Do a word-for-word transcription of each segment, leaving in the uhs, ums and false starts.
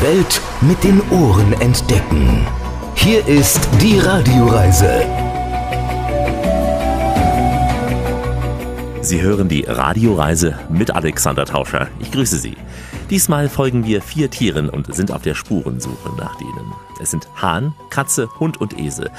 Die Welt mit den Ohren entdecken. Hier ist die Radioreise. Sie hören die Radioreise mit Alexander Tauscher. Ich grüße Sie. Diesmal folgen wir vier Tieren und sind auf der Spurensuche nach ihnen. Es sind Hahn, Katze, Hund und Esel.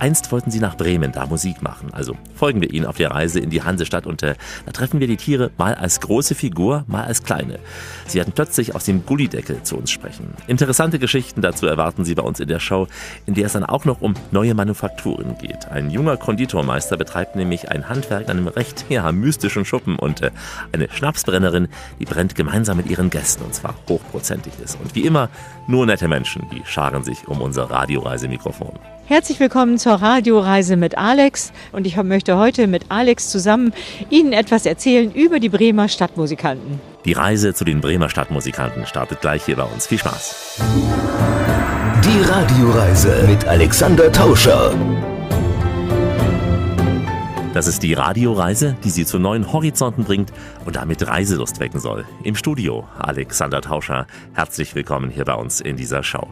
Einst wollten sie nach Bremen da Musik machen. Also folgen wir ihnen auf der Reise in die Hansestadt und äh, da treffen wir die Tiere mal als große Figur, mal als kleine. Sie werden plötzlich aus dem Gullideckel zu uns sprechen. Interessante Geschichten dazu erwarten Sie bei uns in der Show, in der es dann auch noch um neue Manufakturen geht. Ein junger Konditormeister betreibt nämlich ein Handwerk in einem recht ja, mystischen Schuppen und äh, eine Schnapsbrennerin, die brennt gemeinsam mit ihren Gästen und zwar hochprozentig ist. Und wie immer nur nette Menschen, die scharen sich um unser Radioreisemikrofon. Herzlich willkommen zur Radioreise mit Alex und ich möchte heute mit Alex zusammen Ihnen etwas erzählen über die Bremer Stadtmusikanten. Die Reise zu den Bremer Stadtmusikanten startet gleich hier bei uns. Viel Spaß! Die Radioreise mit Alexander Tauscher. Das ist die Radioreise, die Sie zu neuen Horizonten bringt und damit Reiselust wecken soll. Im Studio Alexander Tauscher. Herzlich willkommen hier bei uns in dieser Show.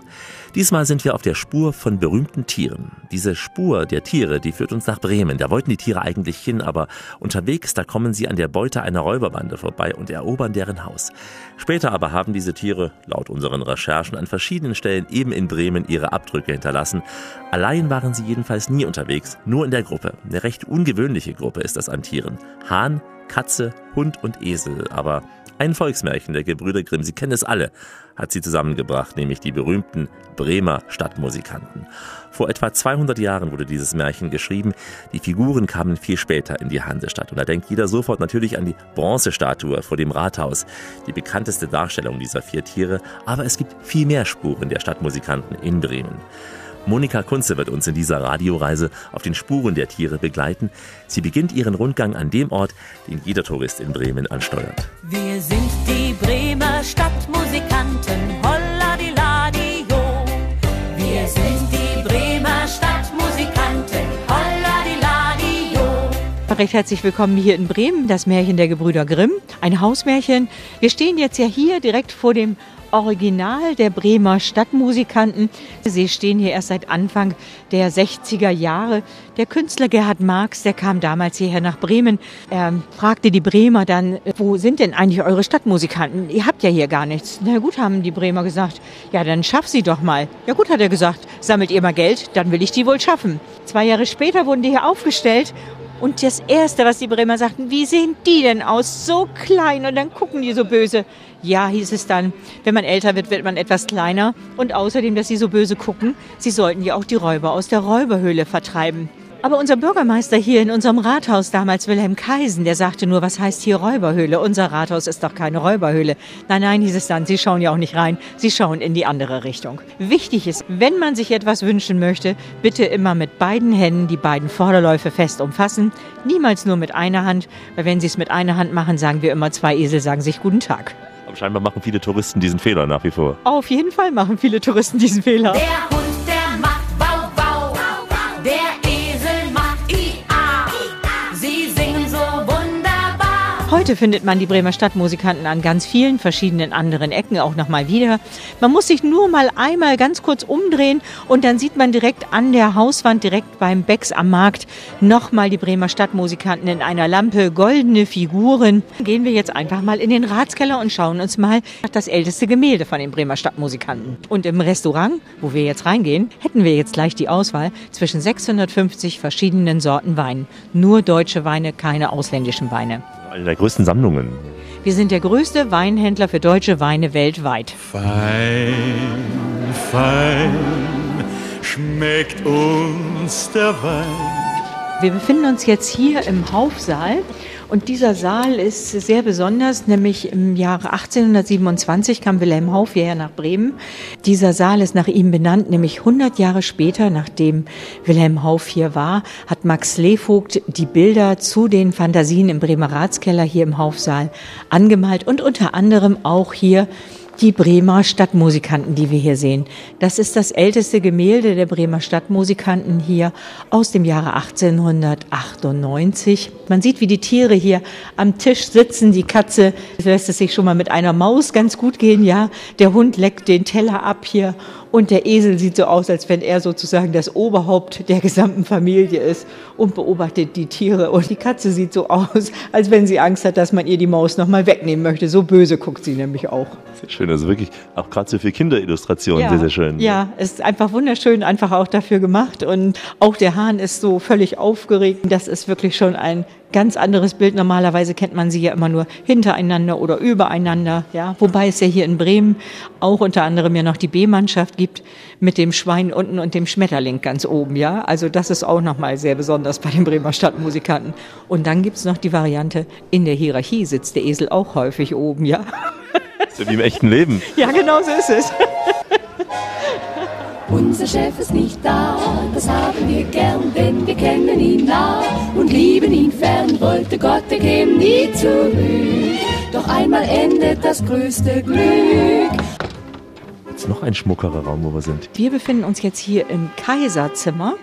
Diesmal sind wir auf der Spur von berühmten Tieren. Diese Spur der Tiere, die führt uns nach Bremen. Da wollten die Tiere eigentlich hin, aber unterwegs, da kommen sie an der Beute einer Räuberbande vorbei und erobern deren Haus. Später aber haben diese Tiere, laut unseren Recherchen, an verschiedenen Stellen eben in Bremen ihre Abdrücke hinterlassen. Allein waren sie jedenfalls nie unterwegs, nur in der Gruppe. Eine recht ungewöhnliche Gruppe ist das an Tieren. Hahn, Katze, Hund und Esel, aber ein Volksmärchen der Gebrüder Grimm, Sie kennen es alle, hat sie zusammengebracht, nämlich die berühmten Bremer Stadtmusikanten. Vor etwa zweihundert Jahren wurde dieses Märchen geschrieben, die Figuren kamen viel später in die Hansestadt und da denkt jeder sofort natürlich an die Bronzestatue vor dem Rathaus, die bekannteste Darstellung dieser vier Tiere, aber es gibt viel mehr Spuren der Stadtmusikanten in Bremen. Monika Kunze wird uns in dieser Radioreise auf den Spuren der Tiere begleiten. Sie beginnt ihren Rundgang an dem Ort, den jeder Tourist in Bremen ansteuert. Wir sind die Bremer Stadtmusikanten, holla di la di jo. Wir sind die Bremer Stadtmusikanten, holla di la di jo. Recht herzlich willkommen hier in Bremen, das Märchen der Gebrüder Grimm, ein Hausmärchen. Wir stehen jetzt ja hier direkt vor dem Original der Bremer Stadtmusikanten. Sie stehen hier erst seit Anfang der sechziger Jahre. Der Künstler Gerhard Marcks, der kam damals hierher nach Bremen. Er fragte die Bremer dann, wo sind denn eigentlich eure Stadtmusikanten? Ihr habt ja hier gar nichts. Na gut, haben die Bremer gesagt, ja dann schaff sie doch mal. Ja gut, hat er gesagt, sammelt ihr mal Geld, dann will ich die wohl schaffen. Zwei Jahre später wurden die hier aufgestellt. Und das Erste, was die Bremer sagten, wie sehen die denn aus? So klein und dann gucken die so böse. Ja, hieß es dann, wenn man älter wird, wird man etwas kleiner. Und außerdem, dass sie so böse gucken, sie sollten ja auch die Räuber aus der Räuberhöhle vertreiben. Aber unser Bürgermeister hier in unserem Rathaus damals, Wilhelm Kaisen, der sagte nur, was heißt hier Räuberhöhle? Unser Rathaus ist doch keine Räuberhöhle. Nein, nein, hieß es dann, Sie schauen ja auch nicht rein, Sie schauen in die andere Richtung. Wichtig ist, wenn man sich etwas wünschen möchte, bitte immer mit beiden Händen die beiden Vorderläufe fest umfassen. Niemals nur mit einer Hand, weil wenn Sie es mit einer Hand machen, sagen wir immer, zwei Esel sagen sich guten Tag. Aber scheinbar machen viele Touristen diesen Fehler nach wie vor. Auf jeden Fall machen viele Touristen diesen Fehler. Der Hund, der macht Bau, Bau, der Heute findet man die Bremer Stadtmusikanten an ganz vielen verschiedenen anderen Ecken auch nochmal wieder. Man muss sich nur mal einmal ganz kurz umdrehen und dann sieht man direkt an der Hauswand, direkt beim Becks am Markt, nochmal die Bremer Stadtmusikanten in einer Lampe, goldene Figuren. Gehen wir jetzt einfach mal in den Ratskeller und schauen uns mal das älteste Gemälde von den Bremer Stadtmusikanten. Und im Restaurant, wo wir jetzt reingehen, hätten wir jetzt gleich die Auswahl zwischen sechshundertfünfzig verschiedenen Sorten Wein. Nur deutsche Weine, keine ausländischen Weine. Eine der größten Sammlungen. Wir sind der größte Weinhändler für deutsche Weine weltweit. Fein, fein schmeckt uns der Wein. Wir befinden uns jetzt hier im Hauffsaal. Und dieser Saal ist sehr besonders, nämlich im Jahre achtzehnhundertsiebenundzwanzig kam Wilhelm Hauff hierher nach Bremen. Dieser Saal ist nach ihm benannt, nämlich hundert Jahre später, nachdem Wilhelm Hauff hier war, hat Max Liebermann die Bilder zu den Fantasien im Bremer Ratskeller hier im Hauffsaal angemalt und unter anderem auch hier die Bremer Stadtmusikanten, die wir hier sehen. Das ist das älteste Gemälde der Bremer Stadtmusikanten hier aus dem Jahre achtzehnhundertachtundneunzig. Man sieht, wie die Tiere hier am Tisch sitzen. Die Katze lässt es sich schon mal mit einer Maus ganz gut gehen, ja. Der Hund leckt den Teller ab hier und der Esel sieht so aus, als wenn er sozusagen das Oberhaupt der gesamten Familie ist und beobachtet die Tiere. Und die Katze sieht so aus, als wenn sie Angst hat, dass man ihr die Maus noch mal wegnehmen möchte. So böse guckt sie nämlich auch. Sehr schön, also wirklich auch gerade so für Kinderillustrationen, ja, sehr, sehr schön. Ja, es ist einfach wunderschön, einfach auch dafür gemacht. Und auch der Hahn ist so völlig aufgeregt. Das ist wirklich schon ein ganz anderes Bild. Normalerweise kennt man sie ja immer nur hintereinander oder übereinander. Ja. Wobei es ja hier in Bremen auch unter anderem ja noch die B-Mannschaft gibt mit dem Schwein unten und dem Schmetterling ganz oben. Ja. Also das ist auch nochmal sehr besonders bei den Bremer Stadtmusikanten. Und dann gibt es noch die Variante, in der Hierarchie sitzt der Esel auch häufig oben. Ja. So wie im echten Leben. Ja, genau so ist es. Unser Chef ist nicht da, das haben wir gern, denn wir kennen ihn nah und lieben ihn fern, wollte Gott, er käme nie zurück. Doch einmal endet das größte Glück. Jetzt noch ein schmuckerer Raum, wo wir sind. Wir befinden uns jetzt hier im Kaiserzimmer.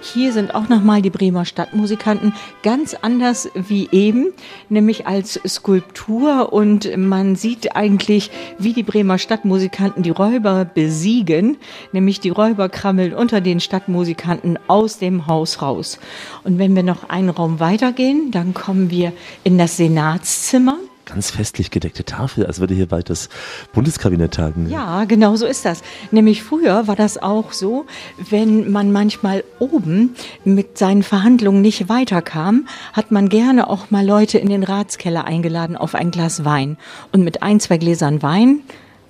Hier sind auch nochmal die Bremer Stadtmusikanten, ganz anders wie eben, nämlich als Skulptur. Und man sieht eigentlich, wie die Bremer Stadtmusikanten die Räuber besiegen, nämlich die Räuber krammeln unter den Stadtmusikanten aus dem Haus raus. Und wenn wir noch einen Raum weitergehen, dann kommen wir in das Senatszimmer. Ganz festlich gedeckte Tafel, als würde hier bald das Bundeskabinett tagen. Ja, genau so ist das. Nämlich früher war das auch so, wenn man manchmal oben mit seinen Verhandlungen nicht weiterkam, hat man gerne auch mal Leute in den Ratskeller eingeladen auf ein Glas Wein. Und mit ein, zwei Gläsern Wein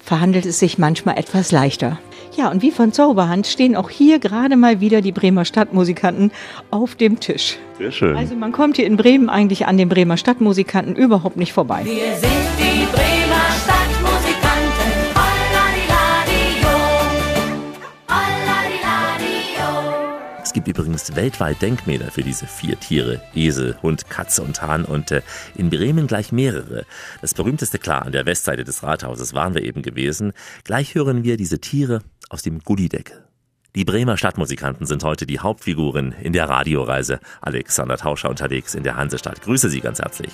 verhandelt es sich manchmal etwas leichter. Ja, und wie von Zauberhand stehen auch hier gerade mal wieder die Bremer Stadtmusikanten auf dem Tisch. Sehr schön. Also man kommt hier in Bremen eigentlich an den Bremer Stadtmusikanten überhaupt nicht vorbei. Wir sind die Bremer Stadtmusikanten, Olladiladio, Olladiladio. Es gibt übrigens weltweit Denkmäler für diese vier Tiere, Esel, Hund, Katze und Hahn, und äh, in Bremen gleich mehrere. Das berühmteste, klar, an der Westseite des Rathauses waren wir eben gewesen. Gleich hören wir diese Tiere aus dem Gullideckel. Die Bremer Stadtmusikanten sind heute die Hauptfiguren in der Radioreise. Alexander Tauscher unterwegs in der Hansestadt. Grüße Sie ganz herzlich.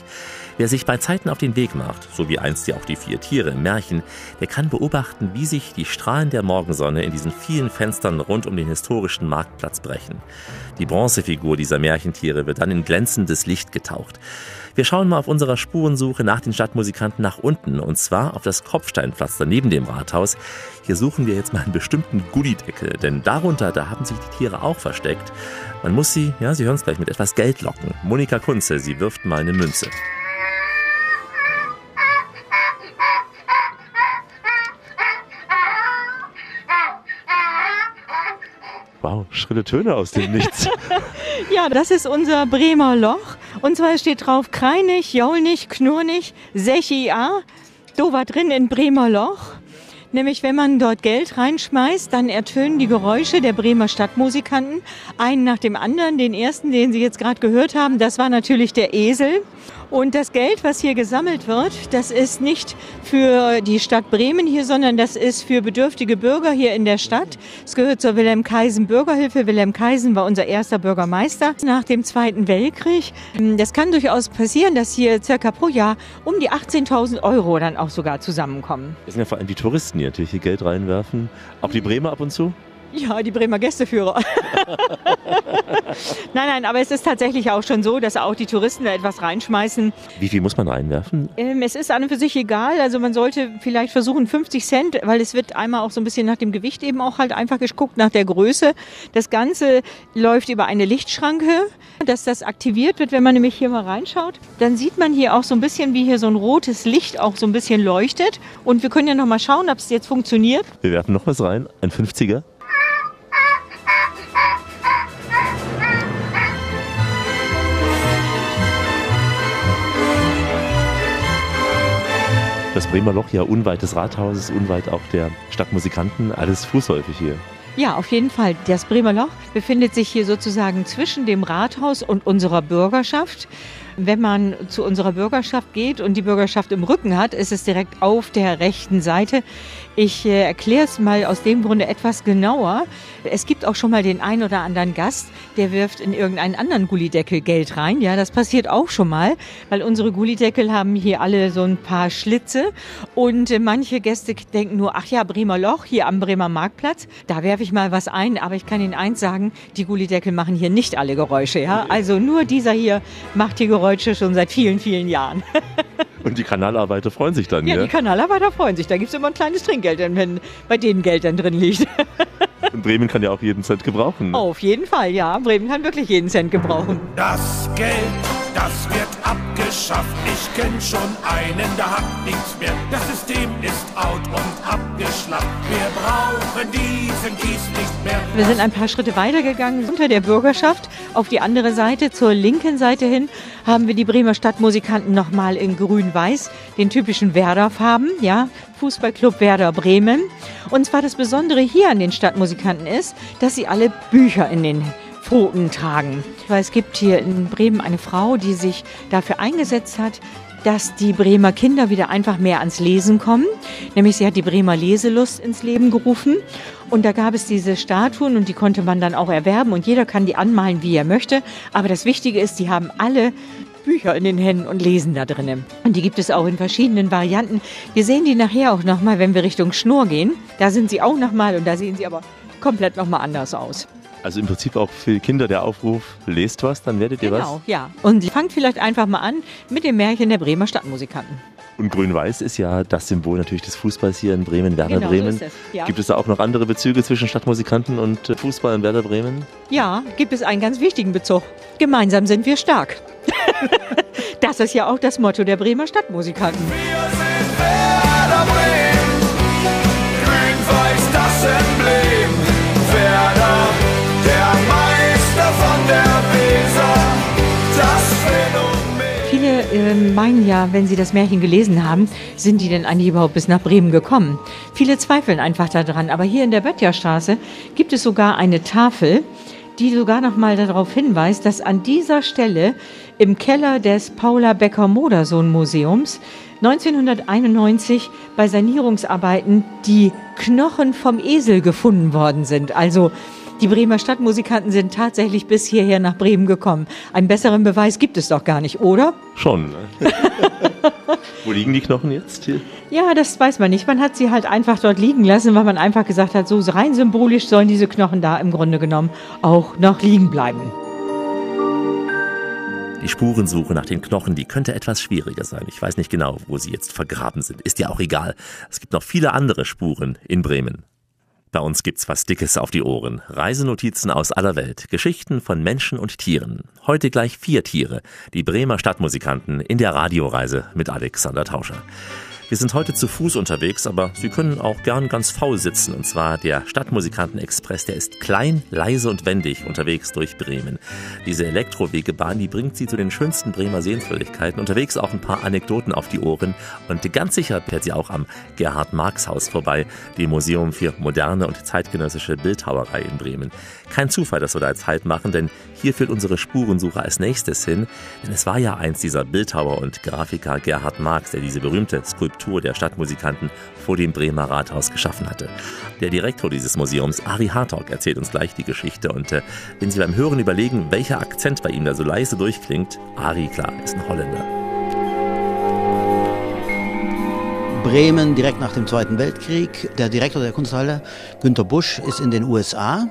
Wer sich bei Zeiten auf den Weg macht, so wie einst ja auch die vier Tiere im Märchen, der kann beobachten, wie sich die Strahlen der Morgensonne in diesen vielen Fenstern rund um den historischen Marktplatz brechen. Die Bronzefigur dieser Märchentiere wird dann in glänzendes Licht getaucht. Wir schauen mal auf unserer Spurensuche nach den Stadtmusikanten nach unten, und zwar auf das Kopfsteinpflaster neben dem Rathaus. Hier suchen wir jetzt mal einen bestimmten Gullideckel, denn darunter, da haben sich die Tiere auch versteckt. Man muss sie, ja, Sie hören es gleich, mit etwas Geld locken. Monika Kunze, sie wirft mal eine Münze. Wow, schrille Töne aus dem Nichts. Ja, das ist unser Bremer Loch. Und zwar steht drauf: kreinig, jaulnig, knurrnig, sechi-a. So war drin in Bremer Loch. Nämlich, wenn man dort Geld reinschmeißt, dann ertönen die Geräusche der Bremer Stadtmusikanten, einen nach dem anderen. Den ersten, den Sie jetzt gerade gehört haben, das war natürlich der Esel. Und das Geld, was hier gesammelt wird, das ist nicht für die Stadt Bremen hier, sondern das ist für bedürftige Bürger hier in der Stadt. Es gehört zur Wilhelm Kaisen Bürgerhilfe. Wilhelm Kaisen war unser erster Bürgermeister nach dem Zweiten Weltkrieg. Das kann durchaus passieren, dass hier circa pro Jahr um die achtzehntausend Euro dann auch sogar zusammenkommen. Es sind ja vor allem die Touristen, die natürlich hier Geld reinwerfen. Auch die Bremer ab und zu? Ja, die Bremer Gästeführer. Nein, nein, aber es ist tatsächlich auch schon so, dass auch die Touristen da etwas reinschmeißen. Wie viel muss man reinwerfen? Ähm, es ist an und für sich egal. Also man sollte vielleicht versuchen fünfzig Cent, weil es wird einmal auch so ein bisschen nach dem Gewicht eben auch halt einfach geguckt, nach der Größe. Das Ganze läuft über eine Lichtschranke, dass das aktiviert wird, wenn man nämlich hier mal reinschaut. Dann sieht man hier auch so ein bisschen, wie hier so ein rotes Licht auch so ein bisschen leuchtet. Und wir können ja noch mal schauen, ob es jetzt funktioniert. Wir werfen noch was rein, ein fünfziger. Das Bremer Loch, ja, unweit des Rathauses, unweit auch der Stadtmusikanten, alles fußläufig hier. Ja, auf jeden Fall. Das Bremer Loch befindet sich hier sozusagen zwischen dem Rathaus und unserer Bürgerschaft. Wenn man zu unserer Bürgerschaft geht und die Bürgerschaft im Rücken hat, ist es direkt auf der rechten Seite. Ich äh, erkläre es mal aus dem Grunde etwas genauer. Es gibt auch schon mal den einen oder anderen Gast, der wirft in irgendeinen anderen Gullideckel Geld rein. Ja, das passiert auch schon mal, weil unsere Gullideckel haben hier alle so ein paar Schlitze. Und äh, manche Gäste denken nur, ach ja, Bremer Loch, hier am Bremer Marktplatz, da werfe ich mal was ein. Aber ich kann Ihnen eins sagen, die Gullideckel machen hier nicht alle Geräusche. Ja? Also nur dieser hier macht die Geräusche schon seit vielen, vielen Jahren. Und die Kanalarbeiter freuen sich dann, ja? Ja, die Kanalarbeiter freuen sich. Da gibt es immer ein kleines Trinkgeld, wenn bei denen Geld dann drin liegt. Und Bremen kann ja auch jeden Cent gebrauchen. Ne? Auf jeden Fall, ja. Bremen kann wirklich jeden Cent gebrauchen. Das Geld, das wird abgeschafft. Ich kenn schon einen, da hat nichts mehr. Das System ist out und abgeschlappt. Wir brauchen diesen Kies nicht mehr. Wir sind ein paar Schritte weitergegangen unter der Bürgerschaft. Auf die andere Seite, zur linken Seite hin, haben wir die Bremer Stadtmusikanten nochmal in grün-weiß, den typischen Werder-Farben, ja, Fußballclub Werder Bremen. Und zwar das Besondere hier an den Stadtmusikanten ist, dass sie alle Bücher in den Pfoten tragen. Weil es gibt hier in Bremen eine Frau, die sich dafür eingesetzt hat, dass die Bremer Kinder wieder einfach mehr ans Lesen kommen. Nämlich sie hat die Bremer Leselust ins Leben gerufen. Und da gab es diese Statuen und die konnte man dann auch erwerben. Und jeder kann die anmalen, wie er möchte. Aber das Wichtige ist, die haben alle Bücher in den Händen und lesen da drinnen. Und die gibt es auch in verschiedenen Varianten. Wir sehen die nachher auch nochmal, wenn wir Richtung Schnur gehen. Da sind sie auch nochmal und da sehen sie aber komplett nochmal anders aus. Also im Prinzip auch für Kinder der Aufruf, lest was, dann werdet ihr was. Genau, ja. Und fangt vielleicht einfach mal an mit dem Märchen der Bremer Stadtmusikanten. Und Grün-Weiß ist ja das Symbol natürlich des Fußballs hier in Bremen, Werder genau, Bremen. So ist es, ja. Gibt es da auch noch andere Bezüge zwischen Stadtmusikanten und Fußball in Werder Bremen? Ja, gibt es einen ganz wichtigen Bezug. Gemeinsam sind wir stark. Das ist ja auch das Motto der Bremer Stadtmusikanten. Wir sind Werder Bremen, Grün-Weiß das Emblem, Werder, der Meister von der Weser, das Phänomen. Viele äh, meinen ja, wenn sie das Märchen gelesen haben, sind die denn eigentlich überhaupt bis nach Bremen gekommen? Viele zweifeln einfach daran, aber hier in der Böttcherstraße gibt es sogar eine Tafel, die sogar noch mal darauf hinweist, dass an dieser Stelle im Keller des Paula-Becker-Modersohn-Museums neunzehnhunderteinundneunzig bei Sanierungsarbeiten die Knochen vom Esel gefunden worden sind. Also die Bremer Stadtmusikanten sind tatsächlich bis hierher nach Bremen gekommen. Einen besseren Beweis gibt es doch gar nicht, oder? Schon. Ne? Wo liegen die Knochen jetzt? Hier? Ja, das weiß man nicht. Man hat sie halt einfach dort liegen lassen, weil man einfach gesagt hat, so rein symbolisch sollen diese Knochen da im Grunde genommen auch noch liegen bleiben. Die Spurensuche nach den Knochen, die könnte etwas schwieriger sein. Ich weiß nicht genau, wo sie jetzt vergraben sind. Ist ja auch egal. Es gibt noch viele andere Spuren in Bremen. Bei uns gibt's was Dickes auf die Ohren. Reisenotizen aus aller Welt, Geschichten von Menschen und Tieren. Heute gleich vier Tiere, die Bremer Stadtmusikanten in der Radioreise mit Alexander Tauscher. Wir sind heute zu Fuß unterwegs, aber Sie können auch gern ganz faul sitzen. Und zwar der Stadtmusikanten-Express, der ist klein, leise und wendig unterwegs durch Bremen. Diese Elektrowegebahn, die bringt Sie zu den schönsten Bremer Sehenswürdigkeiten. Unterwegs auch ein paar Anekdoten auf die Ohren. Und ganz sicher fährt sie auch am Gerhard-Marcks-Haus vorbei, dem Museum für moderne und zeitgenössische Bildhauerei in Bremen. Kein Zufall, dass wir da jetzt Halt machen, denn hier führt unsere Spurensuche als nächstes hin. Denn es war ja einst dieser Bildhauer und Grafiker Gerhard Marcks, der diese berühmte Skulptur der Stadtmusikanten vor dem Bremer Rathaus geschaffen hatte. Der Direktor dieses Museums, Arie Hartog, erzählt uns gleich die Geschichte. Und äh, wenn Sie beim Hören überlegen, welcher Akzent bei ihm da so leise durchklingt, Arie, klar, ist ein Holländer. Bremen direkt nach dem Zweiten Weltkrieg. Der Direktor der Kunsthalle, Günter Busch, ist in den U S A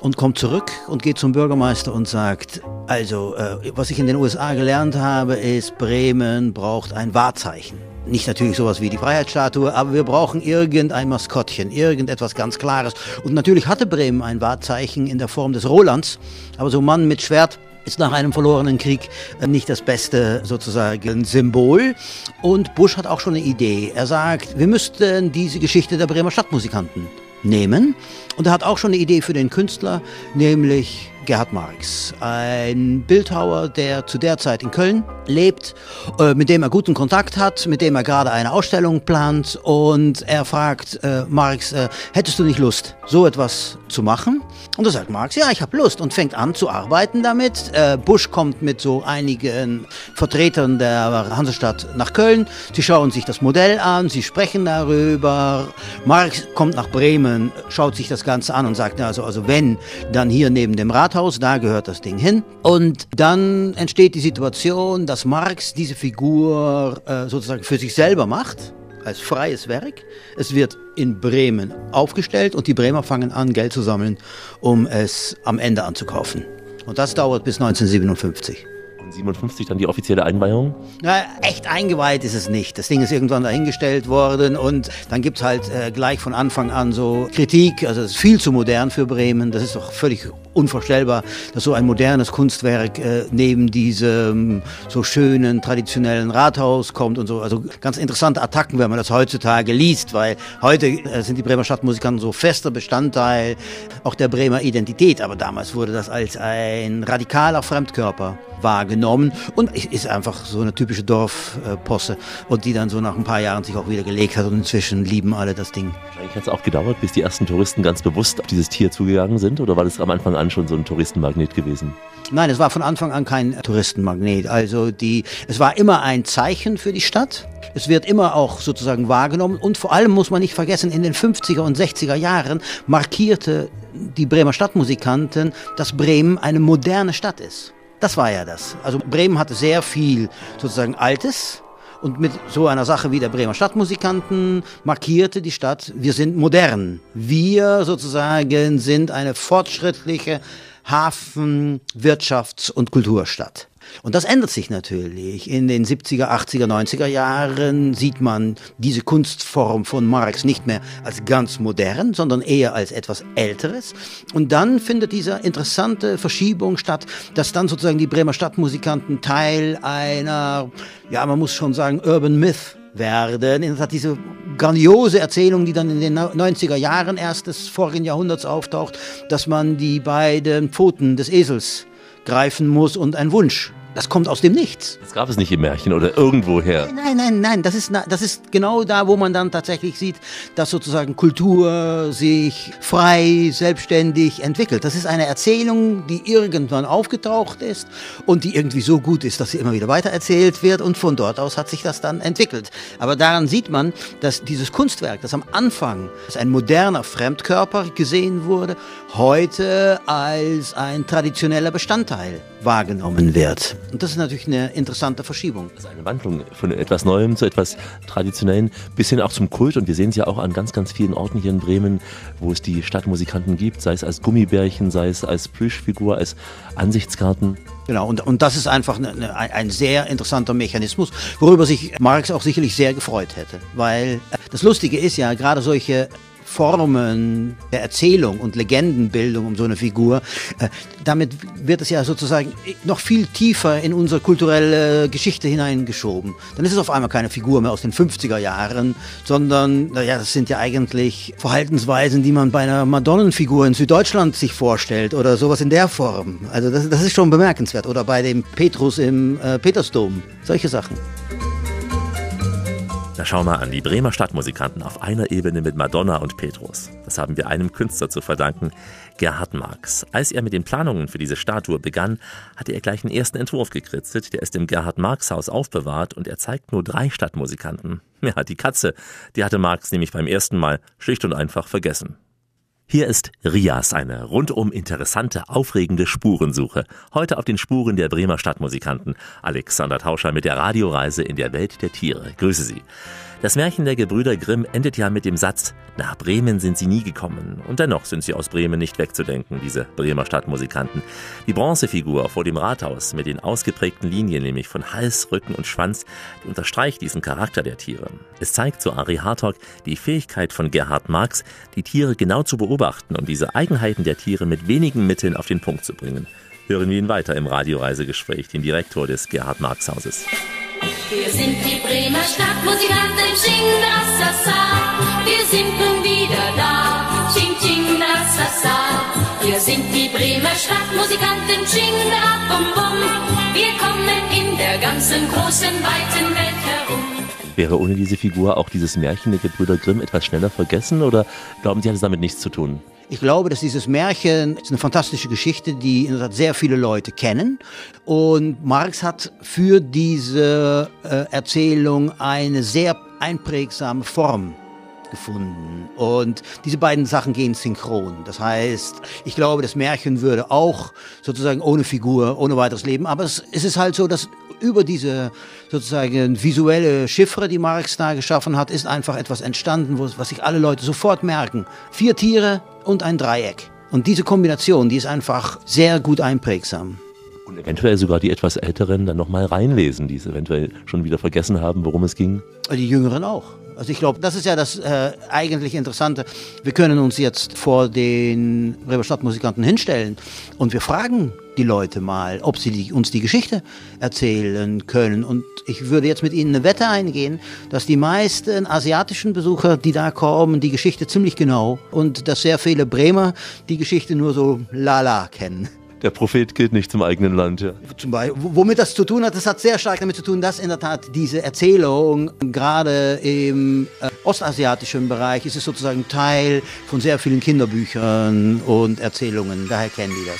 und kommt zurück und geht zum Bürgermeister und sagt, also, äh, was ich in den U S A gelernt habe, ist, Bremen braucht ein Wahrzeichen. Nicht natürlich sowas wie die Freiheitsstatue, aber wir brauchen irgendein Maskottchen, irgendetwas ganz Klares. Und natürlich hatte Bremen ein Wahrzeichen in der Form des Rolands, aber so ein Mann mit Schwert ist nach einem verlorenen Krieg nicht das beste sozusagen Symbol. Und Busch hat auch schon eine Idee. Er sagt, wir müssten diese Geschichte der Bremer Stadtmusikanten nehmen. Und er hat auch schon eine Idee für den Künstler, nämlich Gerhard Marcks, ein Bildhauer, der zu der Zeit in Köln lebt, äh, mit dem er guten Kontakt hat, mit dem er gerade eine Ausstellung plant, und er fragt äh, Marcks, äh, hättest du nicht Lust, so etwas zu machen? Und da sagt Marcks, ja, ich habe Lust, und fängt an zu arbeiten damit. Äh, Busch kommt mit so einigen Vertretern der Hansestadt nach Köln, sie schauen sich das Modell an, sie sprechen darüber. Marcks kommt nach Bremen, schaut sich das Ganze an und sagt, also, also wenn, dann hier neben dem Rathaus, da gehört das Ding hin. Und dann entsteht die Situation, dass Marcks diese Figur äh, sozusagen für sich selber macht, als freies Werk. Es wird in Bremen aufgestellt und die Bremer fangen an, Geld zu sammeln, um es am Ende anzukaufen. Und das dauert bis neunzehnhundertsiebenundfünfzig. neunzehnhundertsiebenundfünfzig dann die offizielle Einweihung? Na, echt eingeweiht ist es nicht. Das Ding ist irgendwann dahingestellt worden und dann gibt es halt äh, gleich von Anfang an so Kritik. Also es ist viel zu modern für Bremen. Das ist doch völlig unvorstellbar, dass so ein modernes Kunstwerk äh, neben diesem so schönen traditionellen Rathaus kommt und so. Also ganz interessante Attacken, wenn man das heutzutage liest, weil heute äh, sind die Bremer Stadtmusikanten so fester Bestandteil auch der Bremer Identität. Aber damals wurde das als ein radikaler Fremdkörper wahrgenommen und ist einfach so eine typische Dorfposse, und die dann so nach ein paar Jahren sich auch wieder gelegt hat, und inzwischen lieben alle das Ding. Wahrscheinlich hat es auch gedauert, bis die ersten Touristen ganz bewusst auf dieses Tier zugegangen sind, oder war das am Anfang an schon so ein Touristenmagnet gewesen? Nein, es war von Anfang an kein Touristenmagnet. Also die, es war immer ein Zeichen für die Stadt. Es wird immer auch sozusagen wahrgenommen, und vor allem muss man nicht vergessen, in den fünfziger und sechziger Jahren markierte die Bremer Stadtmusikanten, dass Bremen eine moderne Stadt ist. Das war ja das. Also Bremen hatte sehr viel sozusagen Altes, und mit so einer Sache wie der Bremer Stadtmusikanten markierte die Stadt, wir sind modern. Wir sozusagen sind eine fortschrittliche Hafen-, Wirtschafts- und Kulturstadt. Und das ändert sich natürlich. In den siebziger, achtziger, neunziger Jahren sieht man diese Kunstform von Marx nicht mehr als ganz modern, sondern eher als etwas Älteres. Und dann findet diese interessante Verschiebung statt, dass dann sozusagen die Bremer Stadtmusikanten Teil einer, ja, man muss schon sagen, Urban Myth werden. In der Tat diese grandiose Erzählung, die dann in den neunziger Jahren erst des vorigen Jahrhunderts auftaucht, dass man die beiden Pfoten des Esels greifen muss und ein Wunsch. Das kommt aus dem Nichts. Das gab es nicht im Märchen oder irgendwoher. Nein, nein, nein. Das ist, das ist genau da, wo man dann tatsächlich sieht, dass sozusagen Kultur sich frei, selbstständig entwickelt. Das ist eine Erzählung, die irgendwann aufgetaucht ist und die irgendwie so gut ist, dass sie immer wieder weitererzählt wird, und von dort aus hat sich das dann entwickelt. Aber daran sieht man, dass dieses Kunstwerk, das am Anfang als ein moderner Fremdkörper gesehen wurde, heute als ein traditioneller Bestandteil wahrgenommen wird. Und das ist natürlich eine interessante Verschiebung. Das ist eine Wandlung von etwas Neuem zu etwas Traditionellem, bis hin auch zum Kult. Und wir sehen es ja auch an ganz, ganz vielen Orten hier in Bremen, wo es die Stadtmusikanten gibt, sei es als Gummibärchen, sei es als Plüschfigur, als Ansichtskarten. Genau, und, und das ist einfach eine, eine, ein sehr interessanter Mechanismus, worüber sich Marx auch sicherlich sehr gefreut hätte. Weil das Lustige ist ja, gerade solche Formen der Erzählung und Legendenbildung um so eine Figur, damit wird es ja sozusagen noch viel tiefer in unsere kulturelle Geschichte hineingeschoben. Dann ist es auf einmal keine Figur mehr aus den fünfziger Jahren, sondern, naja, das sind ja eigentlich Verhaltensweisen, die man bei einer Madonnenfigur in Süddeutschland sich vorstellt oder sowas in der Form. Also das, das ist schon bemerkenswert. Oder bei dem Petrus im äh, Petersdom. Solche Sachen. Na, schau mal an, die Bremer Stadtmusikanten auf einer Ebene mit Madonna und Petrus. Das haben wir einem Künstler zu verdanken, Gerhard Marcks. Als er mit den Planungen für diese Statue begann, hatte er gleich einen ersten Entwurf gekritzelt. Der ist im Gerhard-Marcks-Haus aufbewahrt, und er zeigt nur drei Stadtmusikanten. Ja, die Katze, die hatte Marcks nämlich beim ersten Mal schlicht und einfach vergessen. Hier ist Rias, eine rundum interessante, aufregende Spurensuche. Heute auf den Spuren der Bremer Stadtmusikanten. Alexander Tauscher mit der Radioreise in der Welt der Tiere. Grüße Sie. Das Märchen der Gebrüder Grimm endet ja mit dem Satz, nach Bremen sind sie nie gekommen. Und dennoch sind sie aus Bremen nicht wegzudenken, diese Bremer Stadtmusikanten. Die Bronzefigur vor dem Rathaus mit den ausgeprägten Linien, nämlich von Hals, Rücken und Schwanz, die unterstreicht diesen Charakter der Tiere. Es zeigt, so Arie Hartog, die Fähigkeit von Gerhard Marcks, die Tiere genau zu beobachten, um diese Eigenheiten der Tiere mit wenigen Mitteln auf den Punkt zu bringen. Hören wir ihn weiter im Radioreisegespräch, den Direktor des Gerhard-Marcks-Hauses. Wir sind die Bremer Stadtmusikanten, tsching, das, das, das. Wir sind nun wieder da, tsching, tsching, das, das, das. Wir sind die Bremer Stadtmusikanten, Jingle-Bum-Bum. Wir kommen in der ganzen großen, weiten Welt herum. Wäre ohne diese Figur auch dieses Märchen der Gebrüder Grimm etwas schneller vergessen, oder glauben Sie, hat es damit nichts zu tun? Ich glaube, dass dieses Märchen ist eine fantastische Geschichte, die in der Tat sehr viele Leute kennen. Und Marx hat für diese äh, Erzählung eine sehr einprägsame Form gefunden. Und diese beiden Sachen gehen synchron. Das heißt, ich glaube, das Märchen würde auch sozusagen ohne Figur, ohne weiteres leben. Aber es, es ist halt so, dass über diese sozusagen visuelle Chiffre, die Marx da geschaffen hat, ist einfach etwas entstanden, was sich alle Leute sofort merken. Vier Tiere und ein Dreieck. Und diese Kombination, die ist einfach sehr gut einprägsam. Und eventuell sogar die etwas Älteren dann nochmal reinlesen, die es eventuell schon wieder vergessen haben, worum es ging. Die Jüngeren auch. Also ich glaube, das ist ja das äh, eigentlich Interessante. Wir können uns jetzt vor den Bremer Stadtmusikanten hinstellen und wir fragen die Leute mal, ob sie die, uns die Geschichte erzählen können. Und ich würde jetzt mit Ihnen eine Wette eingehen, dass die meisten asiatischen Besucher, die da kommen, die Geschichte ziemlich genau und dass sehr viele Bremer die Geschichte nur so lala kennen. Der Prophet gilt nicht zum eigenen Land. Ja. Zum Beispiel, womit das zu tun hat, das hat sehr stark damit zu tun, dass in der Tat diese Erzählung gerade im äh, ostasiatischen Bereich ist es sozusagen Teil von sehr vielen Kinderbüchern und Erzählungen. Daher kennen die das.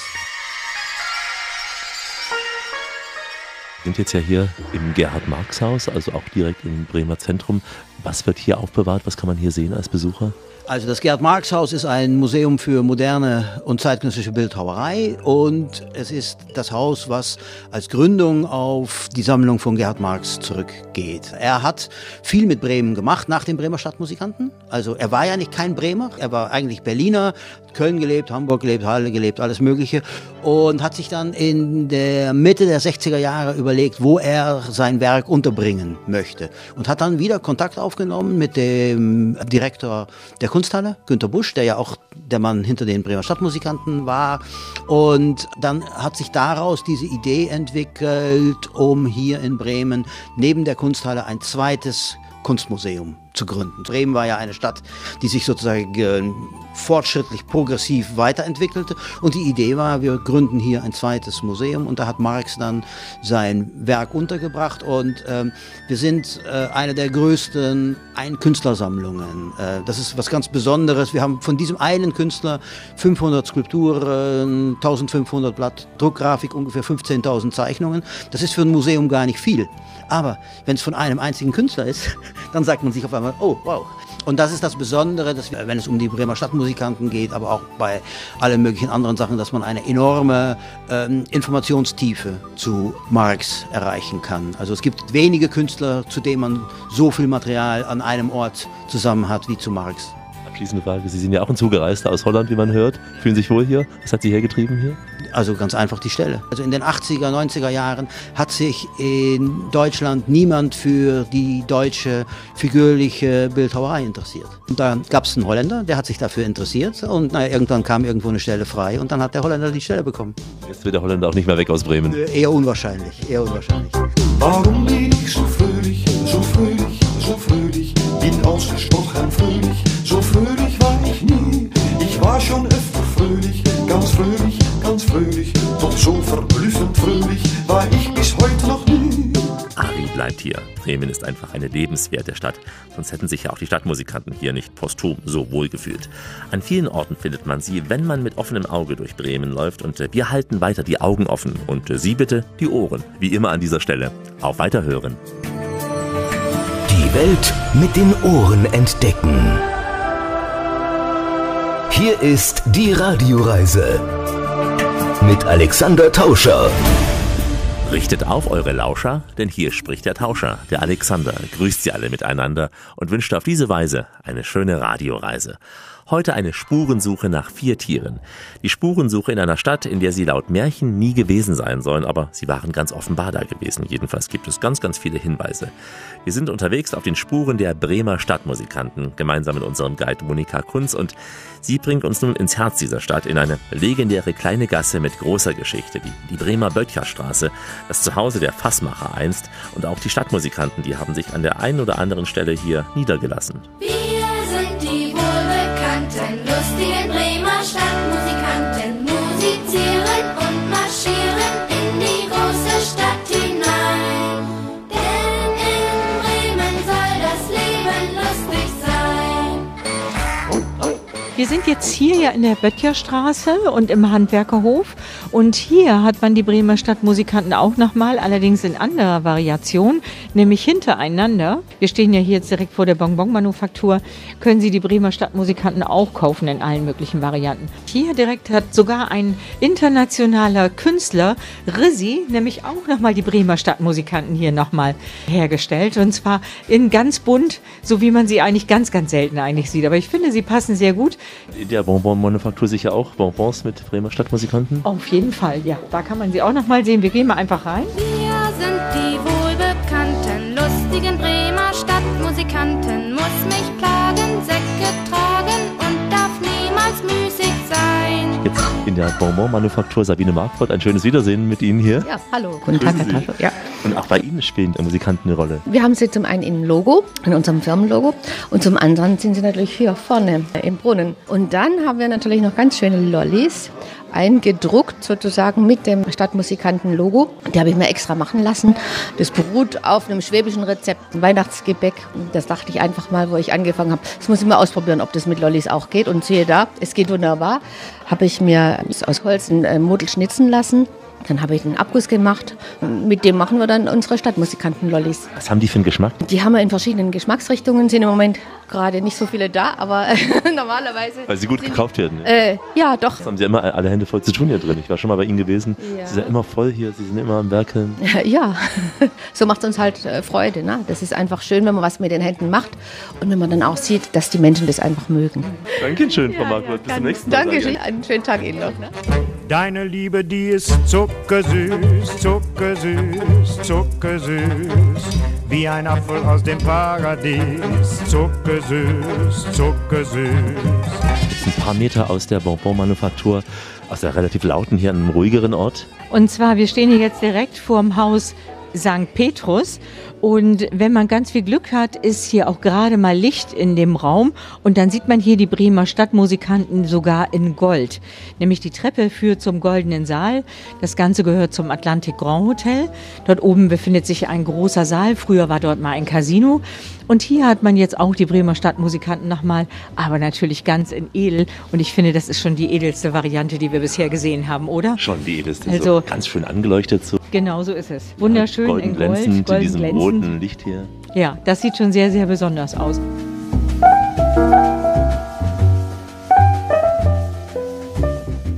Wir sind jetzt ja hier im Gerhard-Marcks-Haus, also auch direkt im Bremer Zentrum. Was wird hier aufbewahrt? Was kann man hier sehen als Besucher? Also das Gerhard-Marcks-Haus ist ein Museum für moderne und zeitgenössische Bildhauerei und es ist das Haus, was als Gründung auf die Sammlung von Gerhard Marcks zurückgeht. Er hat viel mit Bremen gemacht nach den Bremer Stadtmusikanten. Also er war ja nicht kein Bremer, er war eigentlich Berliner, Köln gelebt, Hamburg gelebt, Halle gelebt, alles Mögliche und hat sich dann in der Mitte der sechziger Jahre überlegt, wo er sein Werk unterbringen möchte und hat dann wieder Kontakt aufgenommen mit dem Direktor der Kunsthalle, Günter Busch, der ja auch der Mann hinter den Bremer Stadtmusikanten war. Und dann hat sich daraus diese Idee entwickelt, um hier in Bremen neben der Kunsthalle ein zweites Kunstmuseum zu gründen. Bremen war ja eine Stadt, die sich sozusagen fortschrittlich, progressiv weiterentwickelte. Und die Idee war, wir gründen hier ein zweites Museum. Und da hat Marx dann sein Werk untergebracht. Und ähm, wir sind äh, eine der größten Ein-Künstlersammlungen. Äh, das ist was ganz Besonderes. Wir haben von diesem einen Künstler fünfhundert Skulpturen, eintausendfünfhundert Blatt Druckgrafik, ungefähr fünfzehntausend Zeichnungen. Das ist für ein Museum gar nicht viel. Aber wenn es von einem einzigen Künstler ist, dann sagt man sich auf einmal, oh, wow. Und das ist das Besondere, dass wir, wenn es um die Bremer Stadtmusikanten geht, aber auch bei allen möglichen anderen Sachen, dass man eine enorme ähm, Informationstiefe zu Marx erreichen kann. Also es gibt wenige Künstler, zu denen man so viel Material an einem Ort zusammen hat wie zu Marx. Abschließende Frage, Sie sind ja auch ein Zugereister aus Holland, wie man hört. Fühlen Sie sich wohl hier? Was hat Sie hergetrieben hier? Also ganz einfach die Stelle. Also in den achtziger, neunziger Jahren hat sich in Deutschland niemand für die deutsche figürliche Bildhauerei interessiert. Und da gab es einen Holländer, der hat sich dafür interessiert und naja, irgendwann kam irgendwo eine Stelle frei und dann hat der Holländer die Stelle bekommen. Jetzt wird der Holländer auch nicht mehr weg aus Bremen. Eher unwahrscheinlich, eher unwahrscheinlich. Warum bin ich so fröhlich, so fröhlich, so fröhlich, bin ausgesprochen fröhlich, so fröhlich war ich nie. Ich war schon öfter fröhlich, ganz fröhlich, ganz fröhlich, doch so verblüffend fröhlich war ich bis heute noch nie. Arie bleibt hier. Bremen ist einfach eine lebenswerte Stadt, sonst hätten sich ja auch die Stadtmusikanten hier nicht posthum so wohl gefühlt. An vielen Orten findet man sie, wenn man mit offenem Auge durch Bremen läuft und wir halten weiter die Augen offen und Sie bitte die Ohren, wie immer an dieser Stelle. Auf Weiterhören. Die Welt mit den Ohren entdecken. Hier ist die Radioreise mit Alexander Tauscher. Richtet auf eure Lauscher, denn hier spricht der Tauscher, der Alexander, grüßt sie alle miteinander und wünscht auf diese Weise eine schöne Radioreise. Heute eine Spurensuche nach vier Tieren. Die Spurensuche in einer Stadt, in der sie laut Märchen nie gewesen sein sollen, aber sie waren ganz offenbar da gewesen. Jedenfalls gibt es ganz, ganz viele Hinweise. Wir sind unterwegs auf den Spuren der Bremer Stadtmusikanten, gemeinsam mit unserem Guide Monika Kunze. Und sie bringt uns nun ins Herz dieser Stadt, in eine legendäre kleine Gasse mit großer Geschichte, die, die Bremer Böttcherstraße, das Zuhause der Fassmacher einst. Und auch die Stadtmusikanten, die haben sich an der einen oder anderen Stelle hier niedergelassen. Wir sind die wohlbekannten, lustigen Bremer Stadtmusikanten. Wir sind jetzt hier ja in der Böttcherstraße und im Handwerkerhof, und hier hat man die Bremer Stadtmusikanten auch nochmal, allerdings in anderer Variation, nämlich hintereinander. Wir stehen ja hier jetzt direkt vor der Bonbon-Manufaktur, können Sie die Bremer Stadtmusikanten auch kaufen in allen möglichen Varianten. Hier direkt hat sogar ein internationaler Künstler, Rizzi, nämlich auch nochmal die Bremer Stadtmusikanten hier nochmal hergestellt, und zwar in ganz bunt, so wie man sie eigentlich ganz, ganz selten eigentlich sieht, aber ich finde, sie passen sehr gut. Der Bonbon-Manufaktur sicher auch Bonbons mit Bremer Stadtmusikanten? Auf jeden Fall, ja. Da kann man sie auch noch mal sehen. Wir gehen mal einfach rein. Wir sind die wohlbekannten, lustigen Bremer Stadtmusikanten. Muss mich plagen, Säcke tragen und darf niemals müßig sein. Jetzt in der Bonbon-Manufaktur Sabine Marquardt. Ein schönes Wiedersehen mit Ihnen hier. Ja, hallo. Guten Tag, Herr Tauscher. Ja. Und auch bei Ihnen spielen Musikanten eine Rolle? Wir haben sie zum einen im Logo, in unserem Firmenlogo, und zum anderen sind sie natürlich hier vorne im Brunnen. Und dann haben wir natürlich noch ganz schöne Lollis, eingedruckt sozusagen mit dem Stadtmusikanten-Logo. Die habe ich mir extra machen lassen. Das beruht auf einem schwäbischen Rezept, ein Weihnachtsgebäck. Das dachte ich einfach mal, wo ich angefangen habe. Das muss ich mal ausprobieren, ob das mit Lollis auch geht. Und siehe da, es geht wunderbar. Habe ich mir aus Holz einen Model schnitzen lassen. Dann habe ich einen Abguss gemacht. Mit dem machen wir dann unsere Stadtmusikanten-Lollis. Was haben die für einen Geschmack? Die haben wir in verschiedenen Geschmacksrichtungen. Sind im Moment gerade nicht so viele da, aber normalerweise... Weil sie gut gekauft werden. Äh, ja, doch. Das haben sie immer alle Hände voll zu tun hier drin. Ich war schon mal bei Ihnen gewesen. Ja. Sie sind ja immer voll hier. Sie sind immer am Werkeln. Ja, so macht es uns halt Freude. Ne? Das ist einfach schön, wenn man was mit den Händen macht und wenn man dann auch sieht, dass die Menschen das einfach mögen. Dankeschön, Frau Marquardt. Bis zum nächsten Mal. Dankeschön. Einen schönen Tag Ihnen noch. Ne? Deine Liebe, die ist zuckersüß, zuckersüß, zuckersüß, wie ein Apfel aus dem Paradies, zuckersüß, zuckersüß. Ein paar Meter aus der Bonbon-Manufaktur, aus der relativ lauten hier, an einem ruhigeren Ort. Und zwar, wir stehen hier jetzt direkt vorm Haus Sankt Petrus. Und wenn man ganz viel Glück hat, ist hier auch gerade mal Licht in dem Raum. Und dann sieht man hier die Bremer Stadtmusikanten sogar in Gold. Nämlich die Treppe führt zum Goldenen Saal. Das Ganze gehört zum Atlantic Grand Hotel. Dort oben befindet sich ein großer Saal. Früher war dort mal ein Casino. Und hier hat man jetzt auch die Bremer Stadtmusikanten nochmal, aber natürlich ganz in edel. Und ich finde, das ist schon die edelste Variante, die wir bisher gesehen haben, oder? Schon die edelste. Also so ganz schön angeleuchtet. So. Genau so ist es. Wunderschön, ja, golden in glänzend, Gold, golden in diesem glänzend. Roten Licht hier. Ja, das sieht schon sehr, sehr besonders aus.